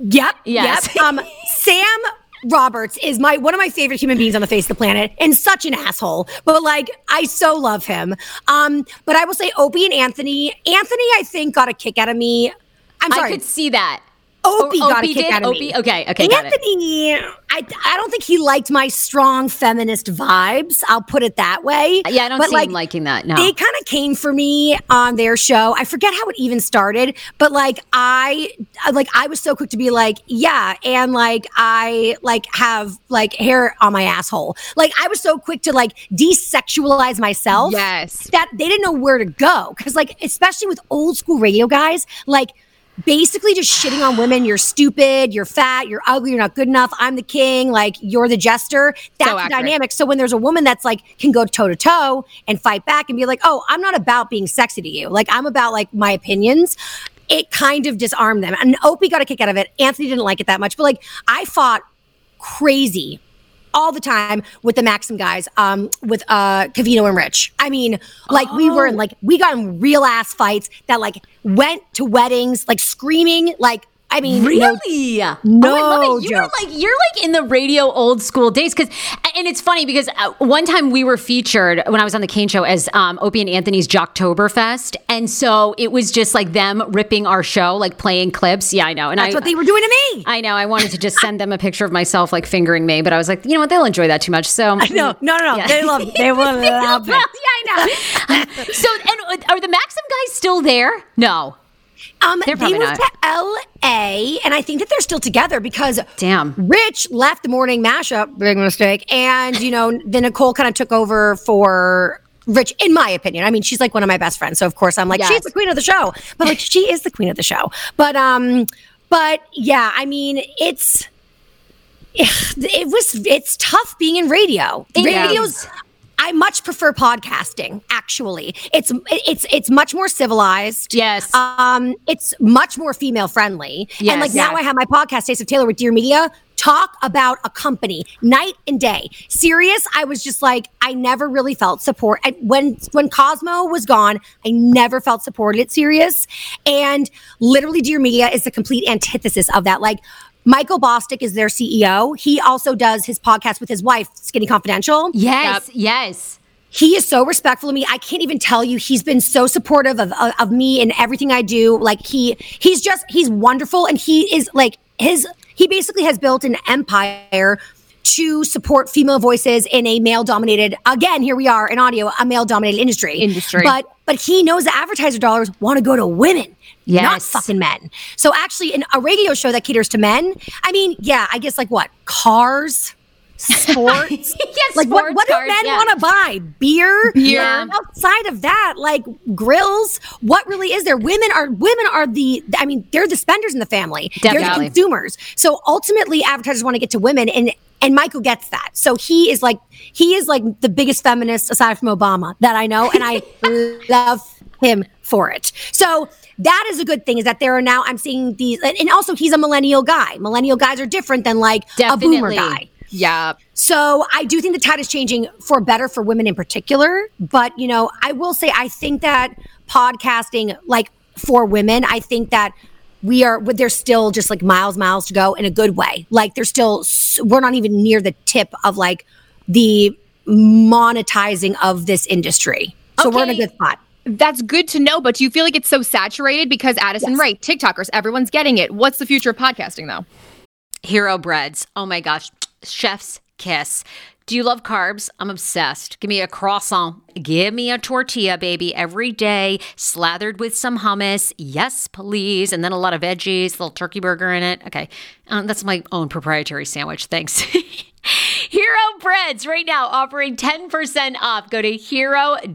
Yep. Yes. Yep. Sam Roberts is one of my favorite human beings on the face of the planet, and such an asshole, but like, I so love him. But I will say Opie and Anthony, I think, got a kick out of me. I'm sorry. I could see that. Opie got a kick out of me. Okay, got it. Anthony, I don't think he liked my strong feminist vibes. I'll put it that way. Yeah, I don't see him liking that. No, they kind of came for me on their show. I forget how it even started, but like I was so quick to be like, yeah, and like I like have like hair on my asshole. Like I was so quick to like desexualize myself. Yes, that they didn't know where to go, because like especially with old school radio guys, like, basically just shitting on women. You're stupid, you're fat, you're ugly, you're not good enough, I'm the king, like you're the jester. That's so the dynamic. So when there's a woman that's like can go toe to toe and fight back and be like, oh, I'm not about being sexy to you, like I'm about like my opinions, it kind of disarmed them. And Opie got a kick out of it. Anthony didn't like it that much, but like I fought crazy all the time with the Maxim guys, with Covino and Rich. I mean, like we were in like, we got in real ass fights that like went to weddings, like screaming, like I mean, really? No, you're like in the radio old school days. And it's funny because one time we were featured when I was on the Kane Show as Opie and Anthony's Jocktoberfest, and so it was just like them ripping our show, like playing clips. Yeah, I know. And that's what they were doing to me. I know. I wanted to just send them a picture of myself like fingering me, but I was like, you know what? They'll enjoy that too much. So I know. No. Yeah. They love it. They will love it. Yeah, I know. So, and are the Maxim guys still there? No. They moved to L.A., and I think that they're still together because Rich left the Morning Mashup, big mistake, and, then Nicole kind of took over for Rich, in my opinion. I mean, she's like one of my best friends, so of course I'm like, yes. She's the queen of the show. But like, she is the queen of the show. But yeah, I mean, it's tough being in radio. Radio's... I much prefer podcasting, actually. It's much more civilized. Yes. It's much more female friendly. Yes. And now I have my podcast, Taste of Taylor with Dear Media. Talk about a company night and day. Serious, I was just like, I never really felt support. When Cosmo was gone, I never felt supported at Serious. And literally Dear Media is the complete antithesis of that. Like, Michael Bostic is their CEO. He also does his podcast with his wife, Skinny Confidential. Yes, yes. He is so respectful of me. I can't even tell you. He's been so supportive of me and everything I do. Like he's wonderful, and he is like he basically has built an empire to support female voices in a male-dominated, again, here we are in audio, a male-dominated industry. But he knows the advertiser dollars want to go to women. Yes. Not fucking men. So actually, in a radio show that caters to men, I mean, yeah, I guess like what? Cars? Sports? Yes, like sports, what cars, do men want to buy? Beer? Yeah. Like, outside of that, like grills, what really is there? Women are they're the spenders in the family. Definitely. They're the consumers. So ultimately, advertisers want to get to women, and Michael gets that. So he is like the biggest feminist aside from Obama that I know, and I love him for it. So that is a good thing, is that there are now, I'm seeing these, and also he's a millennial guy. Millennial guys are different than like Definitely. A boomer guy. Yeah. So I do think the tide is changing for better for women in particular. But, I will say, I think that podcasting, like for women, I think that there's still just like miles to go in a good way. Like there's still, we're not even near the tip of like the monetizing of this industry. So we're in a good spot. That's good to know, but do you feel like it's so saturated? Because Addison Rae, TikTokers, everyone's getting it. What's the future of podcasting, though? Hero Breads. Oh, my gosh. Chef's kiss. Do you love carbs? I'm obsessed. Give me a croissant. Give me a tortilla, baby, every day, slathered with some hummus. Yes, please. And then a lot of veggies, a little turkey burger in it. Okay. That's my own proprietary sandwich. Thanks. Hero Breads right now offering 10% off. Go to hero.co.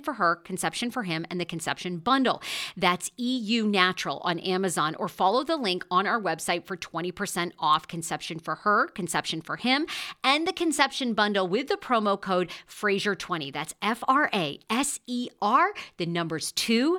for Her, Conception for Him, and the Conception Bundle. That's EU Natural on Amazon, or follow the link on our website for 20% off Conception for Her, Conception for Him, and the Conception Bundle with the promo code Fraser20. That's F-R-A-S-E-R, the numbers 20.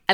I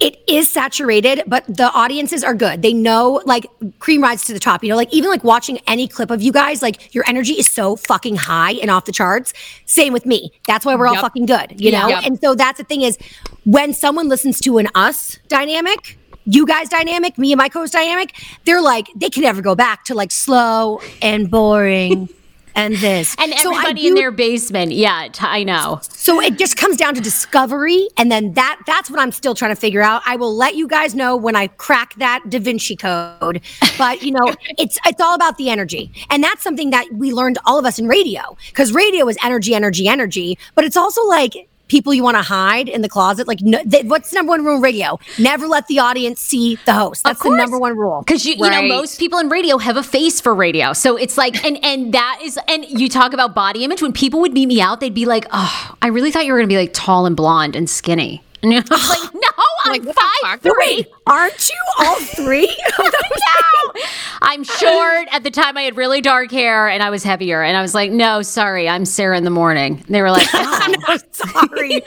It is saturated, but the audiences are good. They know, like, cream rides to the top, you know, like even like watching any clip of you guys, like your energy is so fucking high and off the charts. Same with me. That's why we're all fucking good, you know? Yep. And so that's the thing is when someone listens to an us dynamic, you guys dynamic, me and my co-host dynamic, they're like, they can never go back to like slow and boring. And this. And everybody in their basement. Yeah, I know. So it just comes down to discovery. And then that's what I'm still trying to figure out. I will let you guys know when I crack that Da Vinci Code. But, you know, it's all about the energy. And that's something that we learned, all of us, in radio. Because radio is energy, energy, energy. But it's also like people you want to hide in the closet. Like, no, what's the number one rule in radio? Never let the audience see the host. That's the number one rule. Because, you know, most people in radio have a face for radio. So it's like, and that is, and you talk about body image. When people would meet me out, they'd be like, oh, I really thought you were going to be like tall and blonde and skinny. And I was like, no, I'm like, 5'3". Aren't you all three? No. I'm short. At the time, I had really dark hair and I was heavier. And I was like, no, sorry, I'm Sarah in the morning. And they were like, oh. No, sorry.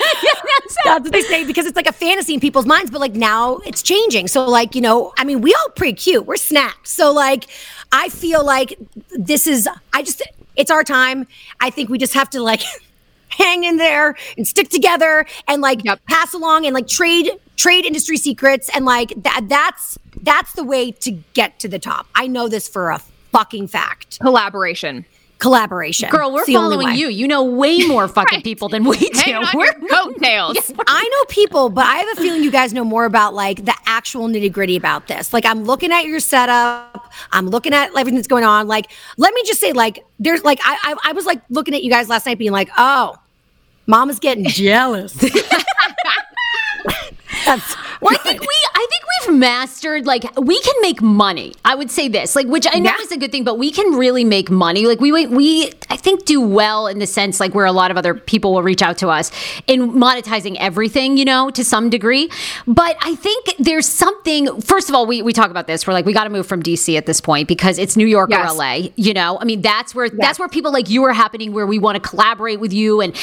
That's what they say, because it's like a fantasy in people's minds. But like now it's changing. So like, you know, I mean, we all pretty cute. We're snacks. So like, I feel like it's our time. I think we just have to like hang in there and stick together and like pass along and like trade industry secrets. And like that's the way to get to the top. I know this for a fucking fact. Collaboration. Girl, we're following you. You know way more fucking right. people than we do. We're coattails. Yes. I know people, but I have a feeling you guys know more about like the actual nitty gritty about this. Like I'm looking at your setup. I'm looking at everything that's going on. Like, let me just say, like, there's like, I was like looking at you guys last night being like, oh, mama's getting jealous. Well, I think we we've mastered, like, we can make money. I would say this, like, which I know is a good thing, but we can really make money. Like, we I think, do well in the sense, like, where a lot of other people will reach out to us in monetizing everything, you know, to some degree. But I think there's something, first of all, we talk about this. We're like, we got to move from DC at this point because it's New York or LA, you know? I mean, that's where people like you are happening, where we want to collaborate with you and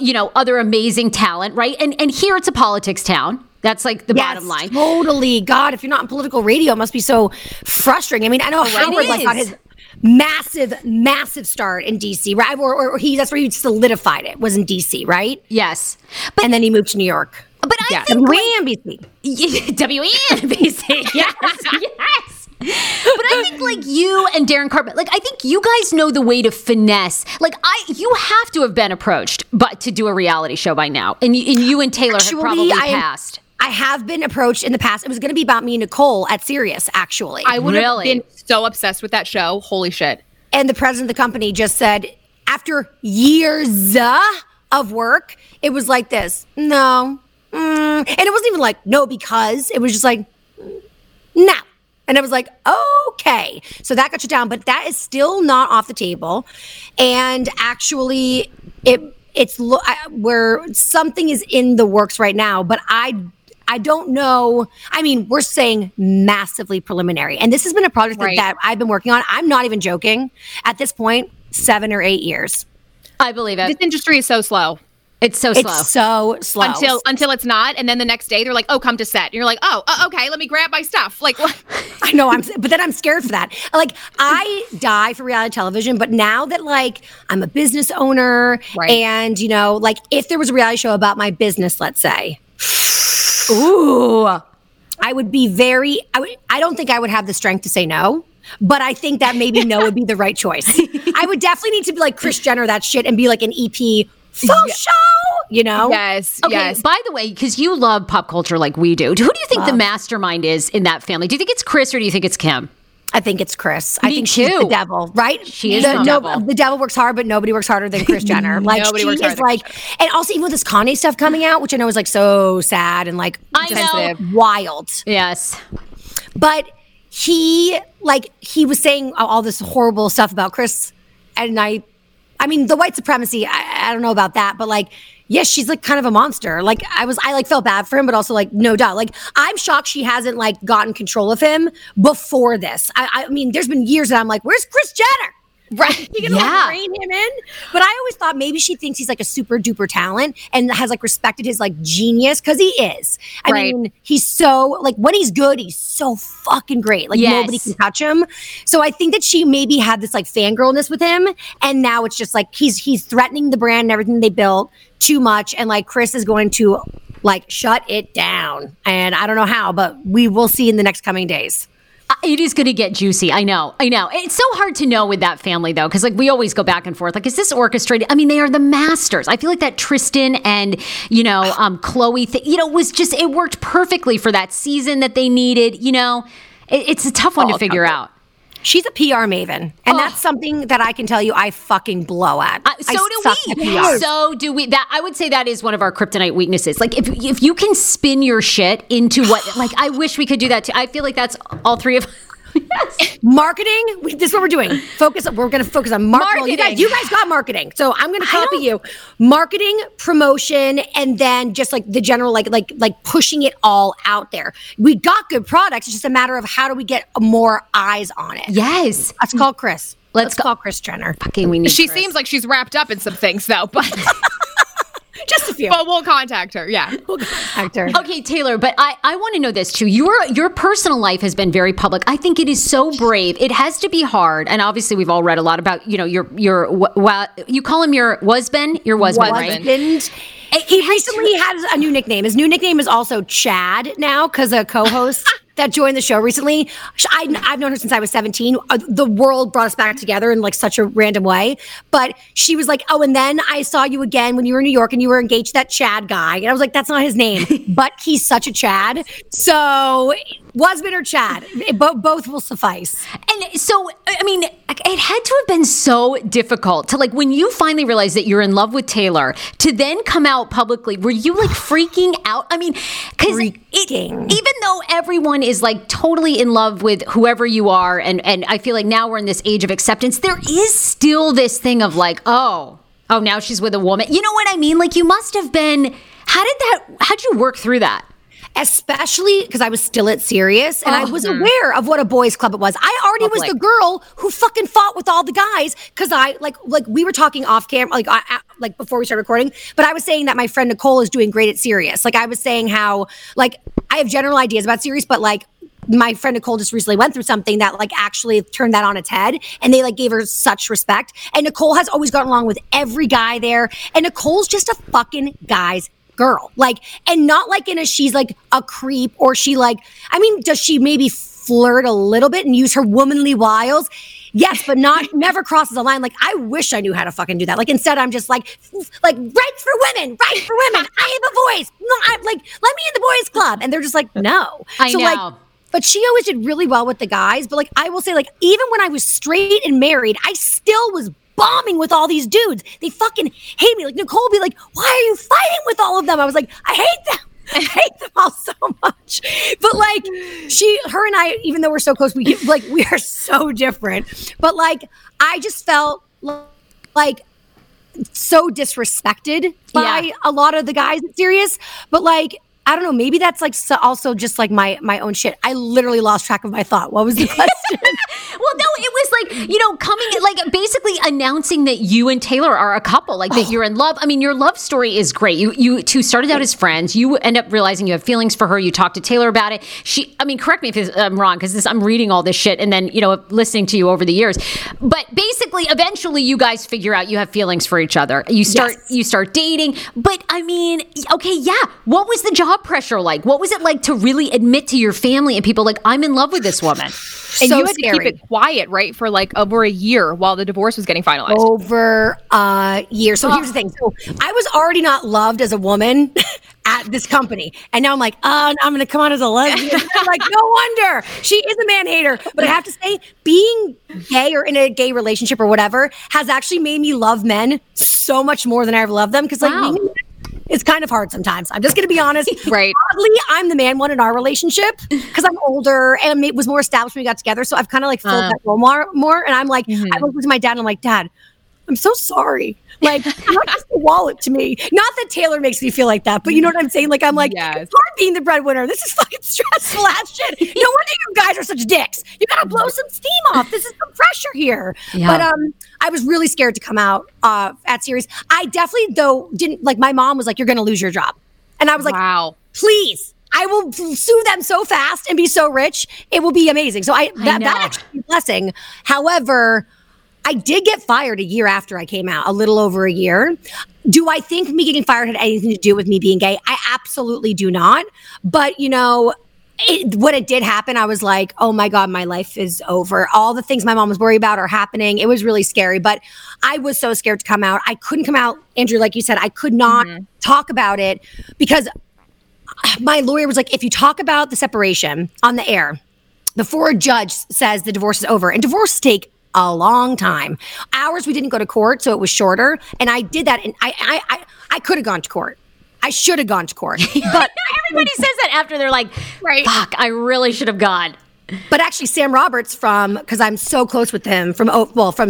you know, other amazing talent, right? And here it's a politics town. That's like the bottom line. Totally. God, if you're not in political radio, it must be so frustrating. I mean, I know Howard like got his massive start in DC, right? Or that's where he solidified it, was in DC, right? Yes. But, and then he moved to New York. But I think WNBC. WNBC. Yes. But I think, like, you and Darren Carpenter, like, I think you guys know the way to finesse. Like, you have to have been approached, but to do a reality show by now, and you and Taylor have probably passed. I have been approached in the past. It was going to be about me and Nicole at Sirius, actually. I would have been so obsessed with that show. Holy shit! And the president of the company just said, after years of work, it was like this. No, and it wasn't even like no, because it was just like no. And I was like, okay. So that got you down, but that is still not off the table. And actually, where something is in the works right now, but I don't know. I mean, we're saying massively preliminary. And this has been a project that I've been working on. I'm not even joking. At this point, 7 or 8 years. I believe it. This industry is so slow. It's so slow. Until it's not, and then the next day they're like, "Oh, come to set." And you're like, "Oh, okay, let me grab my stuff." Like, what? I know, but then I'm scared for that. Like, I die for reality television, but now that, like, I'm a business owner, and, you know, like, if there was a reality show about my business, let's say, I would be very. I don't think I would have the strength to say no. But I think that maybe no would be the right choice. I would definitely need to be like Kris Jenner, that shit, and be like an EP. Show, you know? Yes, okay, yes. By the way, because you love pop culture like we do, who do you think the mastermind is in that family? Do you think it's Kris or do you think it's Kim? I think it's Kris. I think she's the devil, right? She is the devil. The devil works hard, but nobody works harder than Kris Jenner. Like, and also even with this Kanye stuff coming out, which I know is like so sad and like wild. Yes. But he was saying all this horrible stuff about Kris, and I mean, the white supremacy, I don't know about that, but, like, yes, she's, like, kind of a monster. Like, I felt bad for him, but also, like, no doubt. Like, I'm shocked she hasn't, like, gotten control of him before this. I mean, there's been years that I'm like, where's Kris Jenner? Right. You can rein him in. But I always thought maybe she thinks he's, like, a super duper talent and has, like, respected his, like, genius, because he is. I mean, he's so, like, when he's good, he's so fucking great. Like, nobody can touch him. So I think that she maybe had this, like, fangirlness with him, and now it's just, like, he's threatening the brand and everything they built too much, and, like, Kris is going to, like, shut it down. And I don't know how, but we will see in the next coming days. It is going to get juicy. I know. It's so hard to know with that family, though, because, like, we always go back and forth. Like, is this orchestrated? I mean, they are the masters. I feel like that Tristan and, you know, Chloe thing, you know, was just, it worked perfectly for that season that they needed. You know, it's a tough one to figure out. She's a PR maven, and that's something that I can tell you I fucking blow at. So do we. That, I would say, that is one of our kryptonite weaknesses. Like, if you can spin your shit into what, like, I wish we could do that too. I feel like that's all three of us. Yes. Marketing. This is what we're doing. We're going to focus on marketing. Well, you guys got marketing, so I'm going to copy you. Marketing, promotion, and then just like the general, like pushing it all out there. We got good products. It's just a matter of how do we get more eyes on it. Yes, let's call Kris. Let's call Kris Jenner. Fucking, we need. She seems like she's wrapped up in some things though, but. Just a few. But we'll contact her. Yeah. We'll contact her. Okay, Taylor, but I want to know this too. Your personal life has been very public. I think it is so brave. It has to be hard. And obviously we've all read a lot about, you know, you call him your husband, right? He recently has a new nickname. His new nickname is also Chad now, because a co-host that joined the show recently. I've known her since I was 17. The world brought us back together in like such a random way. But she was like, oh, and then I saw you again when you were in New York and you were engaged to that Chad guy. And I was like, that's not his name. But he's such a Chad. So, husband or Chad, both will suffice. And And so, I mean, it had to have been so difficult to, like, when you finally realize that you're in love with Taylor, to then come out publicly, were you, like, freaking out? I mean, because even though everyone is, like, totally in love with whoever you are, and I feel like now we're in this age of acceptance, there is still this thing of, like, oh, now she's with a woman. You know what I mean? Like, you must have been, how'd you work through that? Especially because I was still at Sirius and I was aware of what a boys club it was. I already was the girl who fucking fought with all the guys because I like we were talking off camera like before we started recording, but I was saying that my friend Nicole is doing great at Sirius. Like I was saying how like I have general ideas about Sirius, but like my friend Nicole just recently went through something that like actually turned that on its head, and they like gave her such respect. And Nicole has always gotten along with every guy there, and Nicole's just a fucking guy's girl, like, and not like in a she's like a creep or she like, I mean, does she maybe flirt a little bit and use her womanly wiles? Yes, but not never crosses a line. Like I wish I knew how to fucking do that. Like instead I'm just like right for women. I have a voice. No, I'm like, let me in the boys club, and they're just like, no. I know. Like, but she always did really well with the guys. But like I will say, like even when I was straight and married, I still was bombing with all these dudes. They fucking hate me. Like Nicole would be like, why are you fighting with all of them? I was like, I hate them all so much. But like her and I, even though we're so close, we are so different. But like I just felt like so disrespected by a lot of the guys at Sirius. But like I don't know, maybe that's like also just like my own shit. I literally lost track of my thought. What was the question? Well, no, it was like, you know, coming like basically announcing that you and Taylor are a couple, like that you're in love. I mean, your love story is great. You two started out as friends. You end up realizing you have feelings for her. You talk to Taylor about it. She, I mean, correct me if I'm wrong, because I'm reading all this shit and then, you know, listening to you over the years. But basically, eventually, you guys figure out you have feelings for each other. You start dating. But I mean, okay, yeah. What was the job pressure like? What was it like to really admit to your family and people like, I'm in love with this woman? And so you had to keep it quiet, right? For like over a year while the divorce was getting finalized. Over a year. So here's the thing. So I was already not loved as a woman at this company. And now I'm like, I'm going to come out as a lesbian. Like, no wonder. She is a man hater. But I have to say, being gay or in a gay relationship or whatever has actually made me love men so much more than I ever loved them. Because like being it's kind of hard sometimes. I'm just going to be honest. Right. Oddly, I'm the man one in our relationship because I'm older and it was more established when we got together. So I've kind of like filled that role more. And I'm like, I looked to my dad and I'm like, Dad, I'm so sorry. Like, you're not just a wallet to me. Not that Taylor makes me feel like that, but you know what I'm saying? Like, I'm like, it's hard being the breadwinner. This is fucking stressful ass shit. No wonder you guys are such dicks. You got to blow some steam off. This is some pressure here. Yeah. But I was really scared to come out at Sirius. I definitely, though, didn't, like, my mom was like, you're going to lose your job. And I was like, wow, please. I will sue them so fast and be so rich. It will be amazing. So that actually was a blessing. However, I did get fired a year after I came out, a little over a year. Do I think me getting fired had anything to do with me being gay? I absolutely do not. But, you know, when it did happen, I was like, oh, my God, my life is over. All the things my mom was worried about are happening. It was really scary. But I was so scared to come out. I couldn't come out. Andrew, like you said, I could not talk about it because my lawyer was like, if you talk about the separation on the air before a judge says the divorce is over, and divorces take a long time. Hours we didn't go to court, so it was shorter. And I did that, and I could have gone to court. I should have gone to court. But everybody says that after they're like, right. Fuck, I really should have gone. But actually, Sam Roberts because I'm so close with him from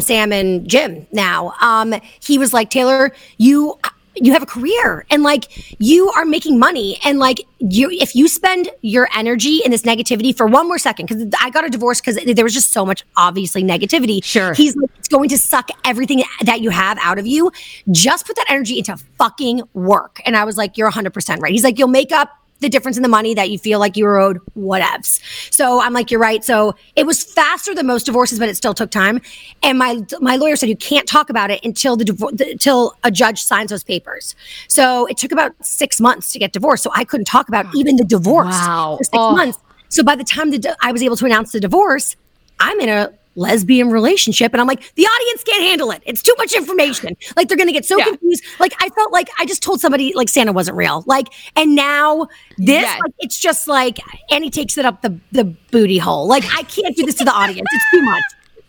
Sam and Jim now. He was like, Taylor, you have a career and like you are making money, and like if you spend your energy in this negativity for one more second, because I got a divorce because there was just so much obviously negativity. Sure. He's like, it's going to suck everything that you have out of you. Just put that energy into fucking work. And I was like, you're 100% right. He's like, you'll make up the difference in the money that you feel like you were owed, whatevs. So I'm like, you're right. So it was faster than most divorces, but it still took time. And my lawyer said, you can't talk about it until until a judge signs those papers. So it took about 6 months to get divorced. So I couldn't talk about even the divorce for 6 months. So by the time I was able to announce the divorce, I'm in a lesbian relationship. And I'm like, the audience can't handle it. It's too much information. Like, they're going to get so confused. Like, I felt like I just told somebody, like, Santa wasn't real. Like, and now this, like, it's just like, and he takes it up the booty hole. Like, I can't do this to the audience. It's too much.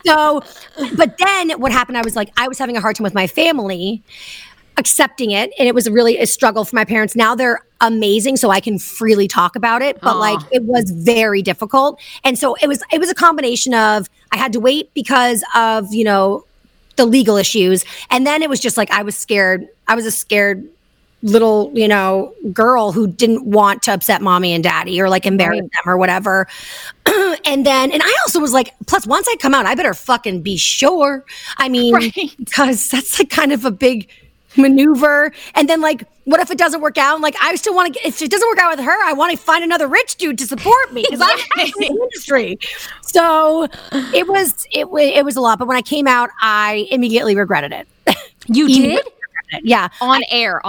So, but then what happened, I was like, I was having a hard time with my family accepting it. And it was really a struggle for my parents. Now they're amazing, so I can freely talk about it. But like, it was very difficult. And so it was a combination of, I had to wait because of, you know, the legal issues. And then it was just like, I was scared. I was a scared little, you know, girl who didn't want to upset mommy and daddy or like embarrass them or whatever. And I also was like, plus once I come out, I better fucking be sure. I mean, because that's like kind of a big maneuver. And then like, what if it doesn't work out? Like, I still want to, if it doesn't work out with her, I want to find another rich dude to support me because I'm in the industry. So it was a lot. But when I came out, I immediately regretted it. You did? Yeah. On air.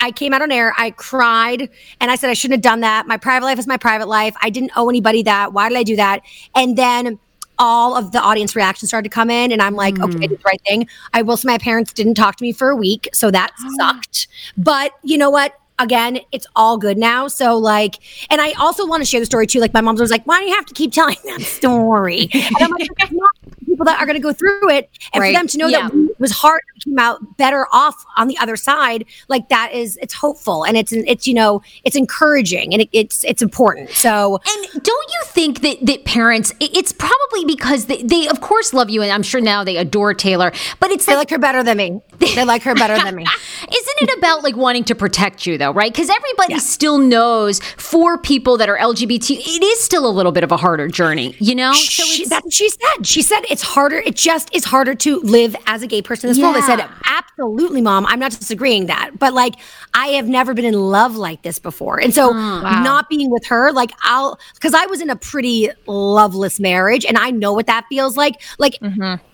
I came out on air. I cried and I said, I shouldn't have done that. My private life is my private life. I didn't owe anybody that. Why did I do that? And then all of the audience reactions started to come in and I'm like, okay, I did the right thing. I will say my parents didn't talk to me for a week. So that sucked. But you know what? Again, it's all good now. So like, and I also want to share the story too. Like my mom's always like, why do you have to keep telling that story? And I'm like, there's not people that are going to go through it. And for them to know that it was hard, we came out better off on the other side. Like that is, it's hopeful and it's, you know, it's encouraging and it's important. So. And don't you think that parents, it's probably because they of course love you. And I'm sure now they adore Taylor, but it's they like her better than me. They like her better than me. Isn't it about like wanting to protect you though? Right? Because everybody still knows for people that are LGBT, it is still a little bit of a harder journey, you know? So that's what she said. She said it's harder. It just is harder to live as a gay person in this world. I said, absolutely, Mom. I'm not disagreeing that. But like, I have never been in love like this before. And so not being with her, like because I was in a pretty loveless marriage and I know what that feels like. Like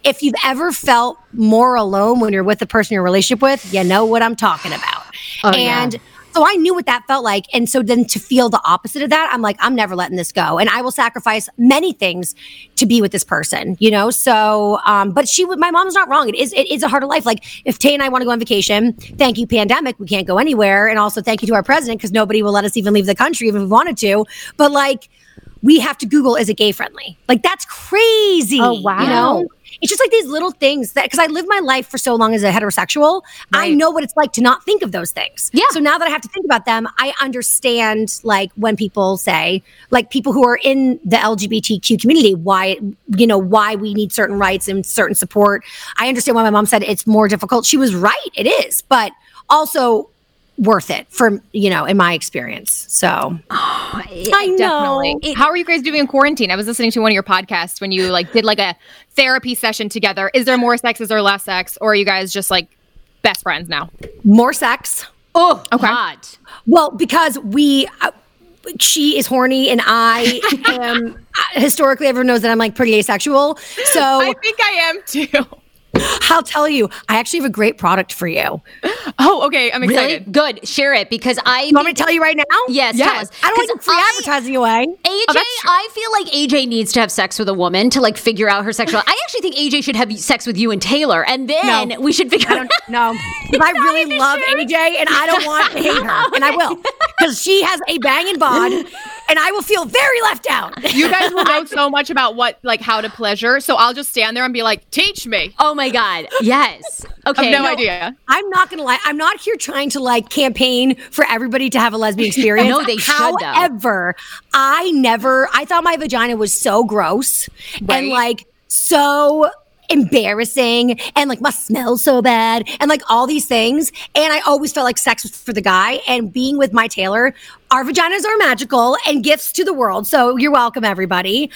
if you've ever felt more alone when you're with the person you're in a relationship with, you know what I'm talking about. Oh, and so I knew what that felt like. And so then to feel the opposite of that, I'm like, I'm never letting this go. And I will sacrifice many things to be with this person, you know? So, but my mom's not wrong. It is a harder life. Like if Tay and I want to go on vacation, thank you pandemic, we can't go anywhere. And also thank you to our president because nobody will let us even leave the country even if we wanted to. But like, we have to Google, is it gay friendly? Like that's crazy. Oh, wow. You know? It's just like these little things that, because I lived my life for so long as a heterosexual, I know what it's like to not think of those things. Yeah. So now that I have to think about them, I understand like when people say, like people who are in the LGBTQ community, why, you know, why we need certain rights and certain support. I understand why my mom said it's more difficult. She was right. It is, but also worth it for, you know, in my experience. So I know. How are you guys doing in quarantine? I was listening to one of your podcasts when you like did like a therapy session together. Is there more sex? Is there less sex? Or are you guys just like best friends now? More sex. Oh, okay. God. Well, because she is horny and I am historically, everyone knows that I'm like pretty asexual. So I think I am too. I'll tell you, I actually have a great product for you. Oh, okay. I'm excited. Really? Good. Share it because you want me to tell you right now? Yes. Tell us. I don't want to free advertising away. AJ, I feel like AJ needs to have sex with a woman to like figure out her sexuality. I actually think AJ should have sex with you and Taylor and then we should figure out. No. I really love AJ and I don't want to hate her. Okay. And I will because she has a banging bod and I will feel very left out. You guys will know so much about how to pleasure. So I'll just stand there and be like, teach me. Oh my God. Yes. Okay. I have no idea. I'm not going to lie. I'm not here trying to like campaign for everybody to have a lesbian experience. No, they should. However, I thought my vagina was so gross and like so embarrassing and like must smell so bad and like all these things. And I always felt like sex was for the guy, and being with my Taylor, our vaginas are magical and gifts to the world. So you're welcome, everybody.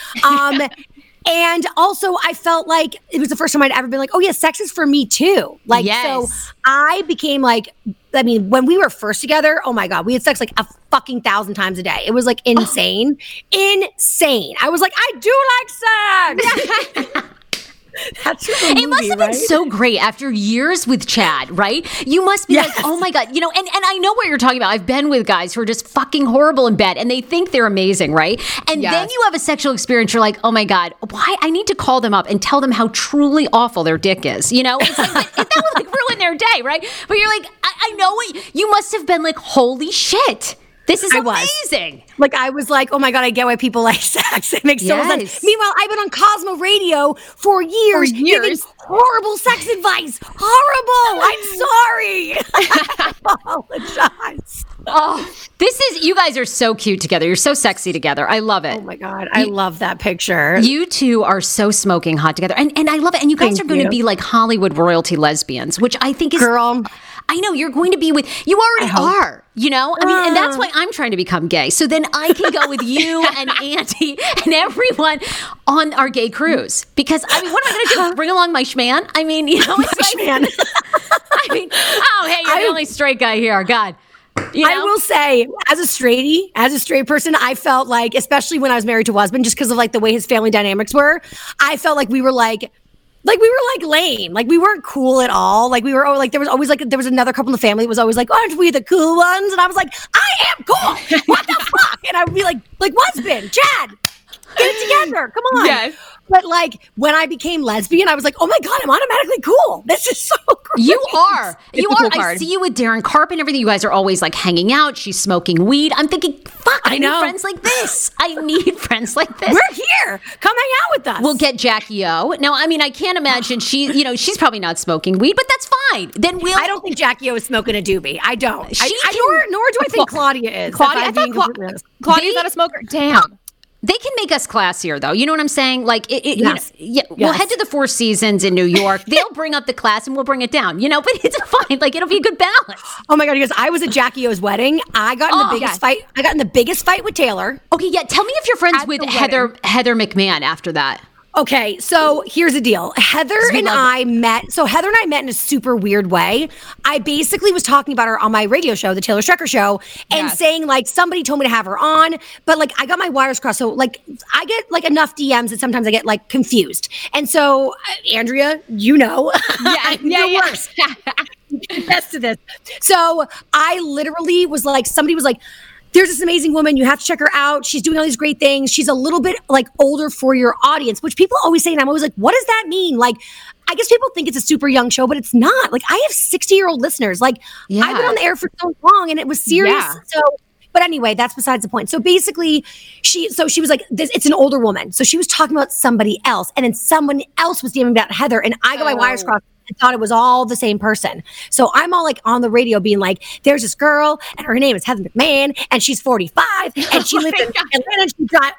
And also, I felt like it was the first time I'd ever been like, oh, yeah, sex is for me, too. Like, so I became like, I mean, when we were first together, oh, my God, we had sex like a fucking 1,000 times a day. It was like insane. I was like, I do like sex. That's the movie, it must have been so great after years with Chad, right? You must be like, oh my God, you know, and I know what you're talking about. I've been with guys who are just fucking horrible in bed and they think they're amazing, right? And then you have a sexual experience, you're like, oh my God, why? I need to call them up and tell them how truly awful their dick is, you know? It's like, that would like ruin their day, right? But you're like, I know what, you must have been like, holy shit. This is amazing. Like, I was like, oh my God, I get why people like sex. It makes so much sense. Meanwhile, I've been on Cosmo Radio for years, giving horrible sex advice. Horrible. I'm sorry. I apologize. Oh, this is, you guys are so cute together. You're so sexy together. I love it. Oh my God. I love that picture. You two are so smoking hot together. And I love it. And you guys are going to be like Hollywood royalty lesbians, which I think is. Girl. I know you're going to be with, you already are, you know? I mean, and that's why I'm trying to become gay. So then I can go with you and Andy and everyone on our gay cruise. Because, I mean, what am I going to do? Bring along my schman? I mean, you know, it's my like, I mean, oh, hey, you're the only straight guy here. God. You know? I will say, as a straight person, I felt like, especially when I was married to a husband, just because of like the way his family dynamics were, I felt like we were like lame, like we weren't cool at all. Like we were like, there was always like, there was another couple in the family that was always like, aren't we the cool ones? And I was like, I am cool. What the fuck? And I would be like husband, Chad, get it together. Come on. Yes. But like when I became lesbian, I was like, oh my God, I'm automatically cool. This is so great. You are. You are. I see you with Darren Karp and everything. You guys are always like hanging out. She's smoking weed. I'm thinking, fuck, I need friends like this. I need friends like this. We're here. Come hang out with us. We'll get Jackie O. Now, I mean, I can't imagine she's probably not smoking weed, but that's fine. Then I don't think Jackie O is smoking a doobie. I don't. Nor do I think Claudia is. Claudia's not a smoker. Damn. They can make us classier, though. You know what I'm saying? Like, we'll head to the Four Seasons in New York. They'll bring up the class and we'll bring it down, you know? But it's fine. Like, it'll be a good balance. Oh, my God. Because I was at Jackie O's wedding. I got in the biggest fight. I got in the biggest fight with Taylor. Okay, yeah. Tell me if you're friends with Heather McMahon after that. Okay, so here's the deal. Heather and I met in a super weird way. I basically was talking about her on my radio show, The Taylor Strecker Show, and saying, like, somebody told me to have her on, but, like, I got my wires crossed. So, like, I get, like, enough DMs that sometimes I get, like, confused. And so, Andrea, you know. Yeah, you're worse. Best to this. So, I literally was like, somebody was like, there's this amazing woman. You have to check her out. She's doing all these great things. She's a little bit like older for your audience, which people always say. And I'm always like, what does that mean? Like, I guess people think it's a super young show, but it's not. Like, I have 60-year-old listeners. Like, I've been on the air for so long and it was serious. Yeah. So, but anyway, that's besides the point. So basically she was like, it's an older woman. So she was talking about somebody else. And then someone else was DMing about Heather. And I got my wires crossed. I thought it was all the same person. So I'm all like on the radio being like, there's this girl and her name is Heather McMahon and she's 45 and she lives in Atlanta and she's not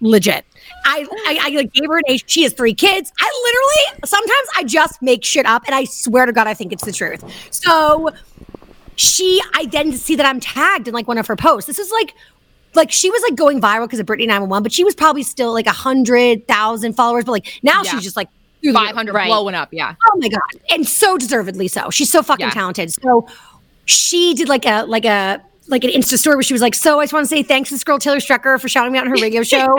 legit. I gave her an age. She has 3 kids. I literally, sometimes I just make shit up and I swear to God, I think it's the truth. So I then see that I'm tagged in like one of her posts. This is like she was like going viral because of Britney 911, but she was probably still like 100,000 followers. But like now she's just like, 500 blowing up, yeah. Oh my God, and so deservedly so. She's so fucking talented. So she did like an Insta story where she was like, "So I just want to say thanks to this girl Taylor Strecker for shouting me out on her radio show.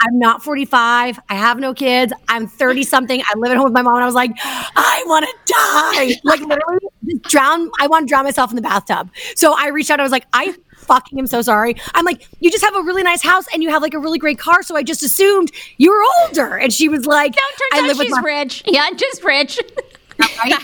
I'm not 45. I have no kids. I'm 30 something. I live at home with my mom." And I was like, "I want to die. Like literally drown. I want to drown myself in the bathtub." So I reached out. I was like, "I fucking am so sorry." I'm like, "You just have a really nice house and you have like a really great car, so I just assumed you were older." And she was like, "I live with she's rich." Yeah, just rich. Right?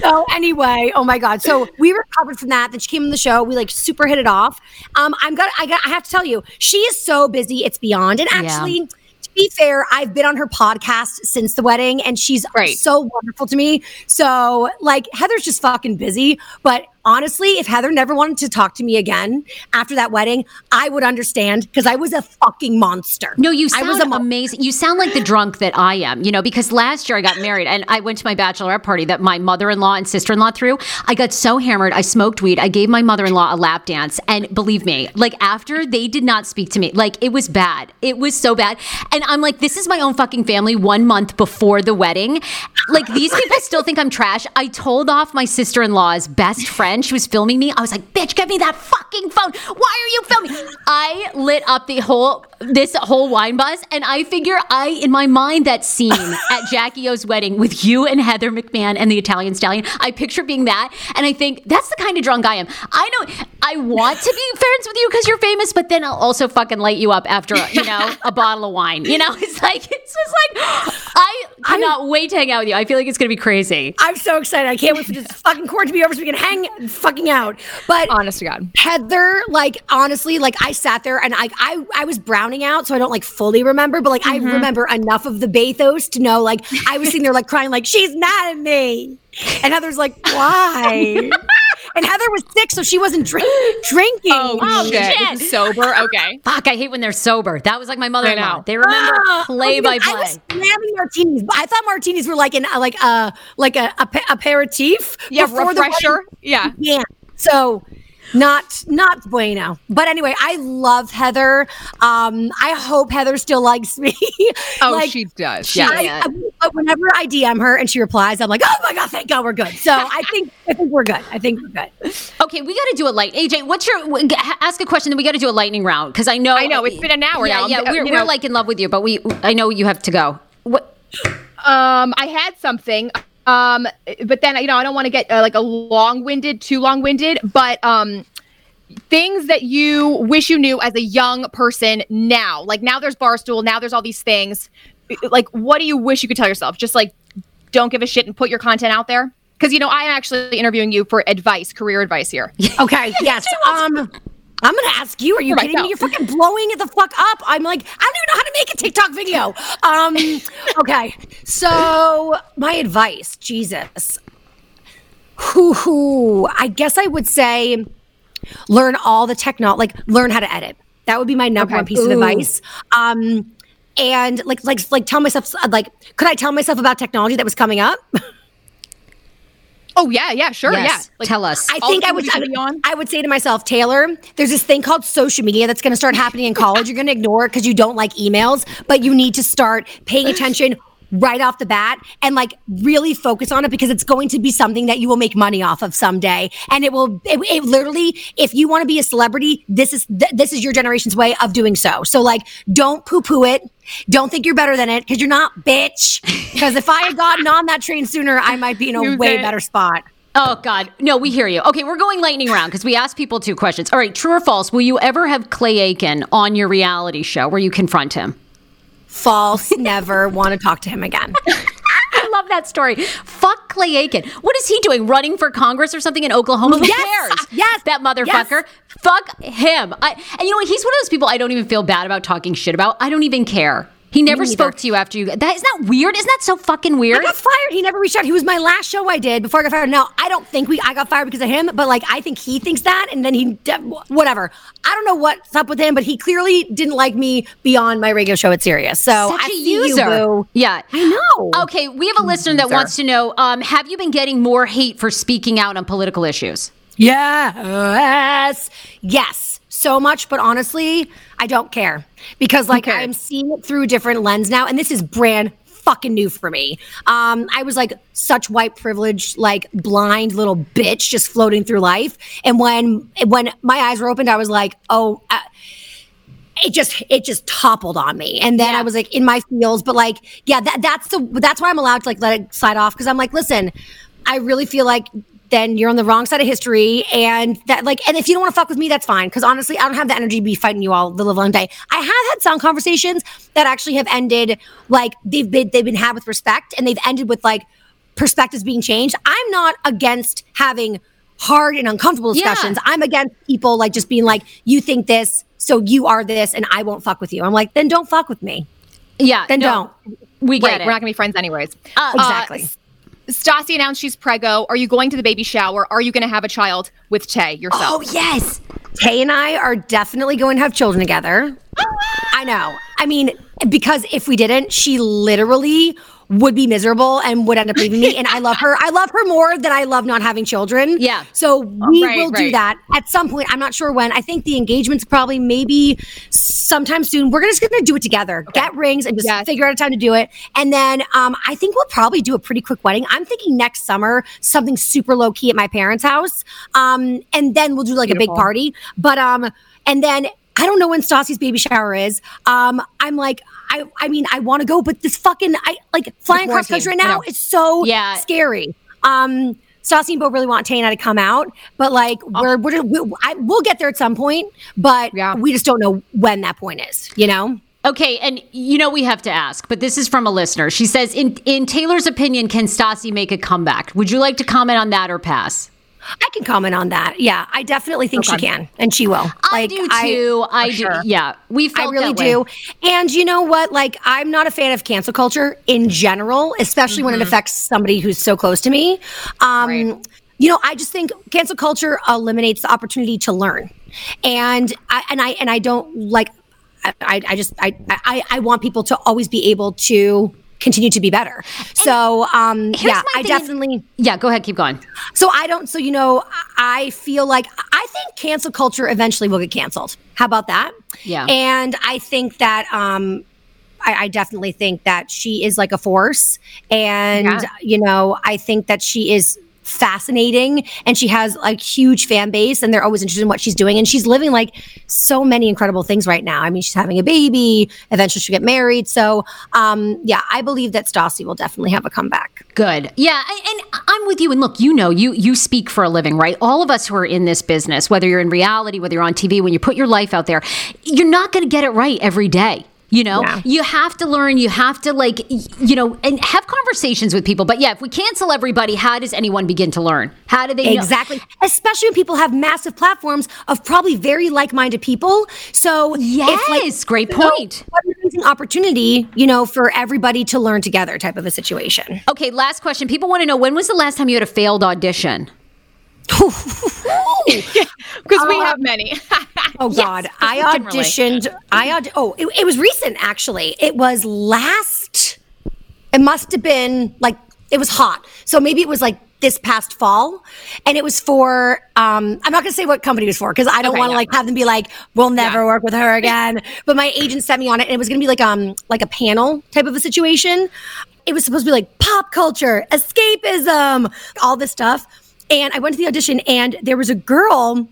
So anyway, oh my God. So we recovered from that. Then she came on the show. We like super hit it off. I have to tell you, she is so busy. It's beyond. And actually, to be fair, I've been on her podcast since the wedding, and she's so wonderful to me. So like, Heather's just fucking busy, but. Honestly, if Heather never wanted to talk to me again after that wedding, I would understand because I was a fucking monster. No, you sound amazing. You sound like the drunk that I am, you know, because last year I got married and I went to my bachelorette party that my mother-in-law and sister-in-law threw. I got so hammered. I smoked weed. I gave my mother-in-law a lap dance. And believe me, like after they did not speak to me, like it was bad. It was so bad. And I'm like, this is my own fucking family 1 month before the wedding. Like these people still think I'm trash. I told off my sister-in-law's best friend when she was filming me, I was like, bitch, give me that fucking phone. Why are you filming? I lit up the whole, this whole wine bus. And I figure in my mind, that scene at Jackie O's wedding with you and Heather McMahon and the Italian Stallion, I picture being that. And I think that's the kind of drunk I am. I know I want to be friends with you because you're famous, but then I'll also fucking light you up after, you know, a bottle of wine. You know, it's just like, I cannot wait to hang out with you. I feel like it's going to be crazy. I'm so excited. I can't wait for this fucking court to be over so we can hang fucking out. But honest to God, Heather, like, honestly, like, I sat there and I was browning out, so I don't like fully remember, but like, I remember enough of the bathos to know, like, I was sitting there like crying, like, she's mad at me. And Heather's like, why? And Heather was sick, so she wasn't drinking. Oh, shit. Sober? Okay. Fuck, I hate when they're sober. That was like my mother-in-law. They remember play by play. I was slamming martinis. I thought martinis were like an aperitif. Yeah, refresher. Yeah. So... Not bueno. But anyway, I love Heather. I hope Heather still likes me. Oh, like, she does. Yeah. But whenever I DM her and she replies, I'm like, oh my God, thank God we're good. So I think we're good. Okay, we got to do a light. AJ, ask a question, then we got to do a lightning round because I know it's been an hour now. Yeah, we're like in love with you, but I know you have to go. What? I had something. But then, you know, I don't want to get like too long-winded, but things that you wish you knew as a young person now, like now there's Barstool, now there's all these things, like what do you wish you could tell yourself? Just like, don't give a shit and put your content out there. Cause you know, I'm actually interviewing you for advice, career advice here. Okay. Yes. I'm going to ask you, are you kidding me? You're fucking blowing it the fuck up. I'm like, I don't even know how to make a TikTok video. Okay. So my advice, Jesus. I guess I would say learn all the technology, like learn how to edit. That would be my number one piece of advice. And like tell myself, like, could I tell myself about technology that was coming up? Oh, yeah, sure, yes. Yeah. Like, tell us. I think I would say to myself, Taylor, there's this thing called social media that's going to start happening in college. You're going to ignore it because you don't like emails, but you need to start paying attention right off the bat and like really focus on it because it's going to be something that you will make money off of someday. And it literally, if you want to be a celebrity, this is your generation's way of doing so. So like, don't poo-poo it. Don't think you're better than it because you're not, bitch. Because if I had gotten on that train sooner, I might be in a way better spot. Oh God. No, we hear you. Okay. We're going lightning round because we asked people two questions. All right. True or false? Will you ever have Clay Aiken on your reality show where you confront him? False. Never want to talk to him again. I love that story. Fuck Clay Aiken. What is he doing? Running for Congress or something in Oklahoma? Yes. Yes. That motherfucker. Yes. Fuck him. And you know what? He's one of those people I don't even feel bad about talking shit about. I don't even care. He never spoke to you after you. That is not weird. Isn't that so fucking weird? I got fired. He never reached out. He was my last show I did before I got fired. Now I don't think I got fired because of him, but like I think he thinks that, and then whatever. I don't know what's up with him, but he clearly didn't like me beyond my radio show at Sirius. So such a user. Yeah, I know. Okay, we have a listener that wants to know: have you been getting more hate for speaking out on political issues? Yes. So much, but honestly, I don't care because like I'm seeing it through a different lens now, and this is brand fucking new for me. I was like such white privileged, like blind little bitch just floating through life, and when my eyes were opened, I was like, oh, it just toppled on me, and then I was like in my feels, but like that's why I'm allowed to like let it slide off because I'm like, listen, I really feel like. Then you're on the wrong side of history, and that like, and if you don't want to fuck with me, that's fine. Because honestly, I don't have the energy to be fighting you all the live long day. I have had some conversations that actually have ended like they've been had with respect, and they've ended with like perspectives being changed. I'm not against having hard and uncomfortable discussions. I'm against people like just being like, you think this, so you are this, and I won't fuck with you. I'm like, then don't fuck with me. Yeah, then don't. We get it. We're not gonna be friends anyways. Exactly. Stassi announced she's preggo. Are you going to the baby shower? Are you going to have a child with Tay yourself? Oh, yes. Tay and I are definitely going to have children together. I know. I mean, because if we didn't, she literally would be miserable and would end up leaving me. And I love her. I love her more than I love not having children. Yeah. So we will do that at some point. I'm not sure when. I think the engagement's probably maybe sometime soon. We're just going to do it together. Okay. Get rings and just figure out a time to do it. And then I think we'll probably do a pretty quick wedding. I'm thinking next summer, something super low key at my parents' house. And then we'll do like a big party. But and then I don't know when Stassi's baby shower is. I'm like, I mean, I want to go, but this fucking, flying across country right now is so scary. Stassi and Bo really want Tana to come out, but we'll get there at some point, but we just don't know when that point is, you know? Okay, and you know we have to ask, but this is from a listener. She says, in Taylor's opinion, can Stassi make a comeback? Would you like to comment on that or pass? I can comment on that. Yeah, I definitely think she can, and she will. I do too. I do. Yeah, we felt that way. I really do. And you know what? Like, I'm not a fan of cancel culture in general, especially when it affects somebody who's so close to me. You know, I just think cancel culture eliminates the opportunity to learn, and I don't like. I want people to always be able to continue to be better. So, go ahead, keep going. I feel like I think cancel culture eventually will get canceled. How about that? Yeah. And I think that, I definitely think that she is like a force. And, you know, I think that she is fascinating and she has a huge fan base and they're always interested in what she's doing, and she's living like so many incredible things right now. I mean, she's having a baby, eventually she'll get married. So I believe that Stassi will definitely have a comeback. Good. Yeah, and I'm with you. And look, you know, you speak for a living, right? All of us who are in this business, whether you're in reality, whether you're on TV, when you put your life out there, you're not going to get it right every day. You know, you have to learn, you have to and have conversations with people. But yeah, if we cancel everybody, how does anyone begin to learn? How do they know? Exactly. Especially when people have massive platforms of probably very like-minded people. So great point. What an amazing opportunity, you know, for everybody to learn together type of a situation. Okay, last question. People want to know, when was the last time you had a failed audition? Because we have many. Oh God! Yes, I auditioned. It was recent actually. It was last. It must have been it was hot. So maybe it was this past fall, and it was for. I'm not gonna say what company it was for because I don't want to have them be like, "We'll never work with her again." But my agent sent me on it, and it was gonna be like a panel type of a situation. It was supposed to be like pop culture, escapism, all this stuff. And I went to the audition, and there was a girl,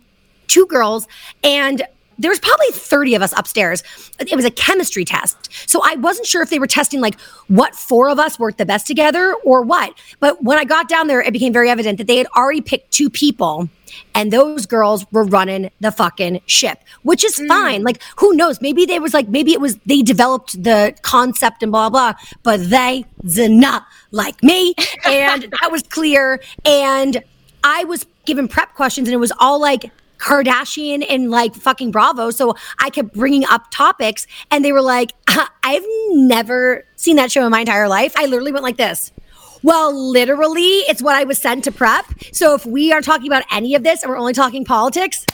two girls, and there was probably 30 of us upstairs. It was a chemistry test. So I wasn't sure if they were testing, what four of us worked the best together or what. But when I got down there, it became very evident that they had already picked two people, and those girls were running the fucking ship, which is fine. Who knows? Maybe they was maybe it was they developed the concept and blah, blah, but they did not like me. And that was clear. And I was given prep questions, and it was all Kardashian and fucking Bravo. So I kept bringing up topics, and they were like, I've never seen that show in my entire life. I literally went like this. Well, literally, it's what I was sent to prep. So if we are talking about any of this and we're only talking politics,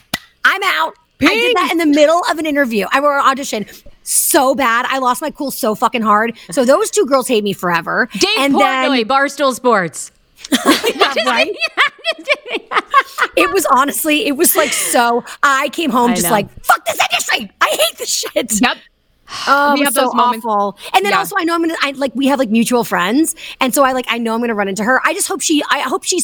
I'm out. Pink. I did that in the middle of an interview. I wore an audition so bad. I lost my cool so fucking hard. So those two girls hate me forever. Dave and Portnoy, Barstool Sports. Right? It was I came home fuck this industry. I hate this shit. Yep. Oh, it was so awful. And then also I know we have mutual friends. And so I know I'm going to run into her. I just hope she's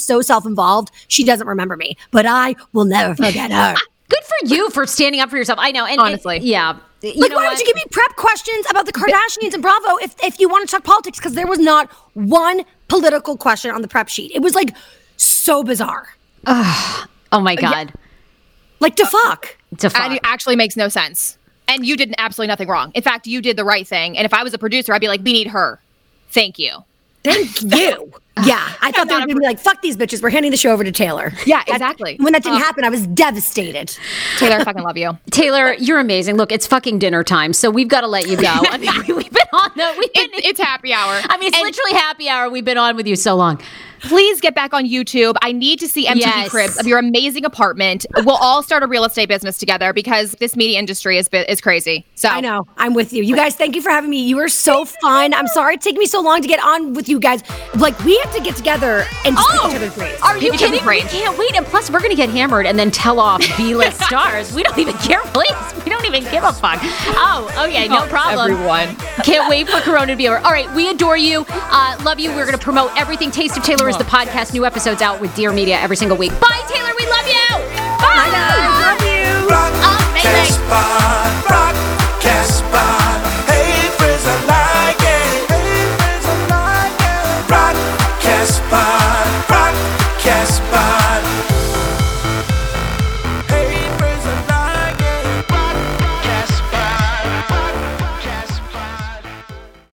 so self-involved. She doesn't remember me, but I will never forget her. Good for you for standing up for yourself. I know. And honestly. Why would you give me prep questions about the Kardashians and Bravo if you want to talk politics? Because there was not one political question on the prep sheet. It was so bizarre. Ugh. Oh my God. Yeah. To fuck. And it actually makes no sense. And you did absolutely nothing wrong. In fact, you did the right thing. And if I was a producer, I'd be like, we need her. Thank you. Thank you. Yeah. I thought they were going to be fuck these bitches. We're handing the show over to Taylor. Yeah, exactly. When that didn't happen, I was devastated. Taylor, I fucking love you. Taylor, you're amazing. Look, it's fucking dinner time, so we've got to let you go. I mean, we've been on. It's happy hour. I mean, it's literally happy hour. We've been on with you so long. please get back on YouTube. I need to see MTV Cribs of your amazing apartment. We'll all start a real estate business together because this media industry is crazy. So I know. I'm with you. You guys, thank you for having me. You are so fun. I'm sorry it took me so long to get on with you guys. Like, we have to get together and just give each other grades. Are you kidding? We can't wait. And plus, we're going to get hammered and then tell off B-list stars. We don't even care, please. We don't even give a fuck. Oh, okay. No problem. Everyone. Can't wait for Corona to be over. All right. We adore you. Love you. We're going to promote everything. Taste of Taylor is the podcast. New episodes out with Dear Media every single week. Bye.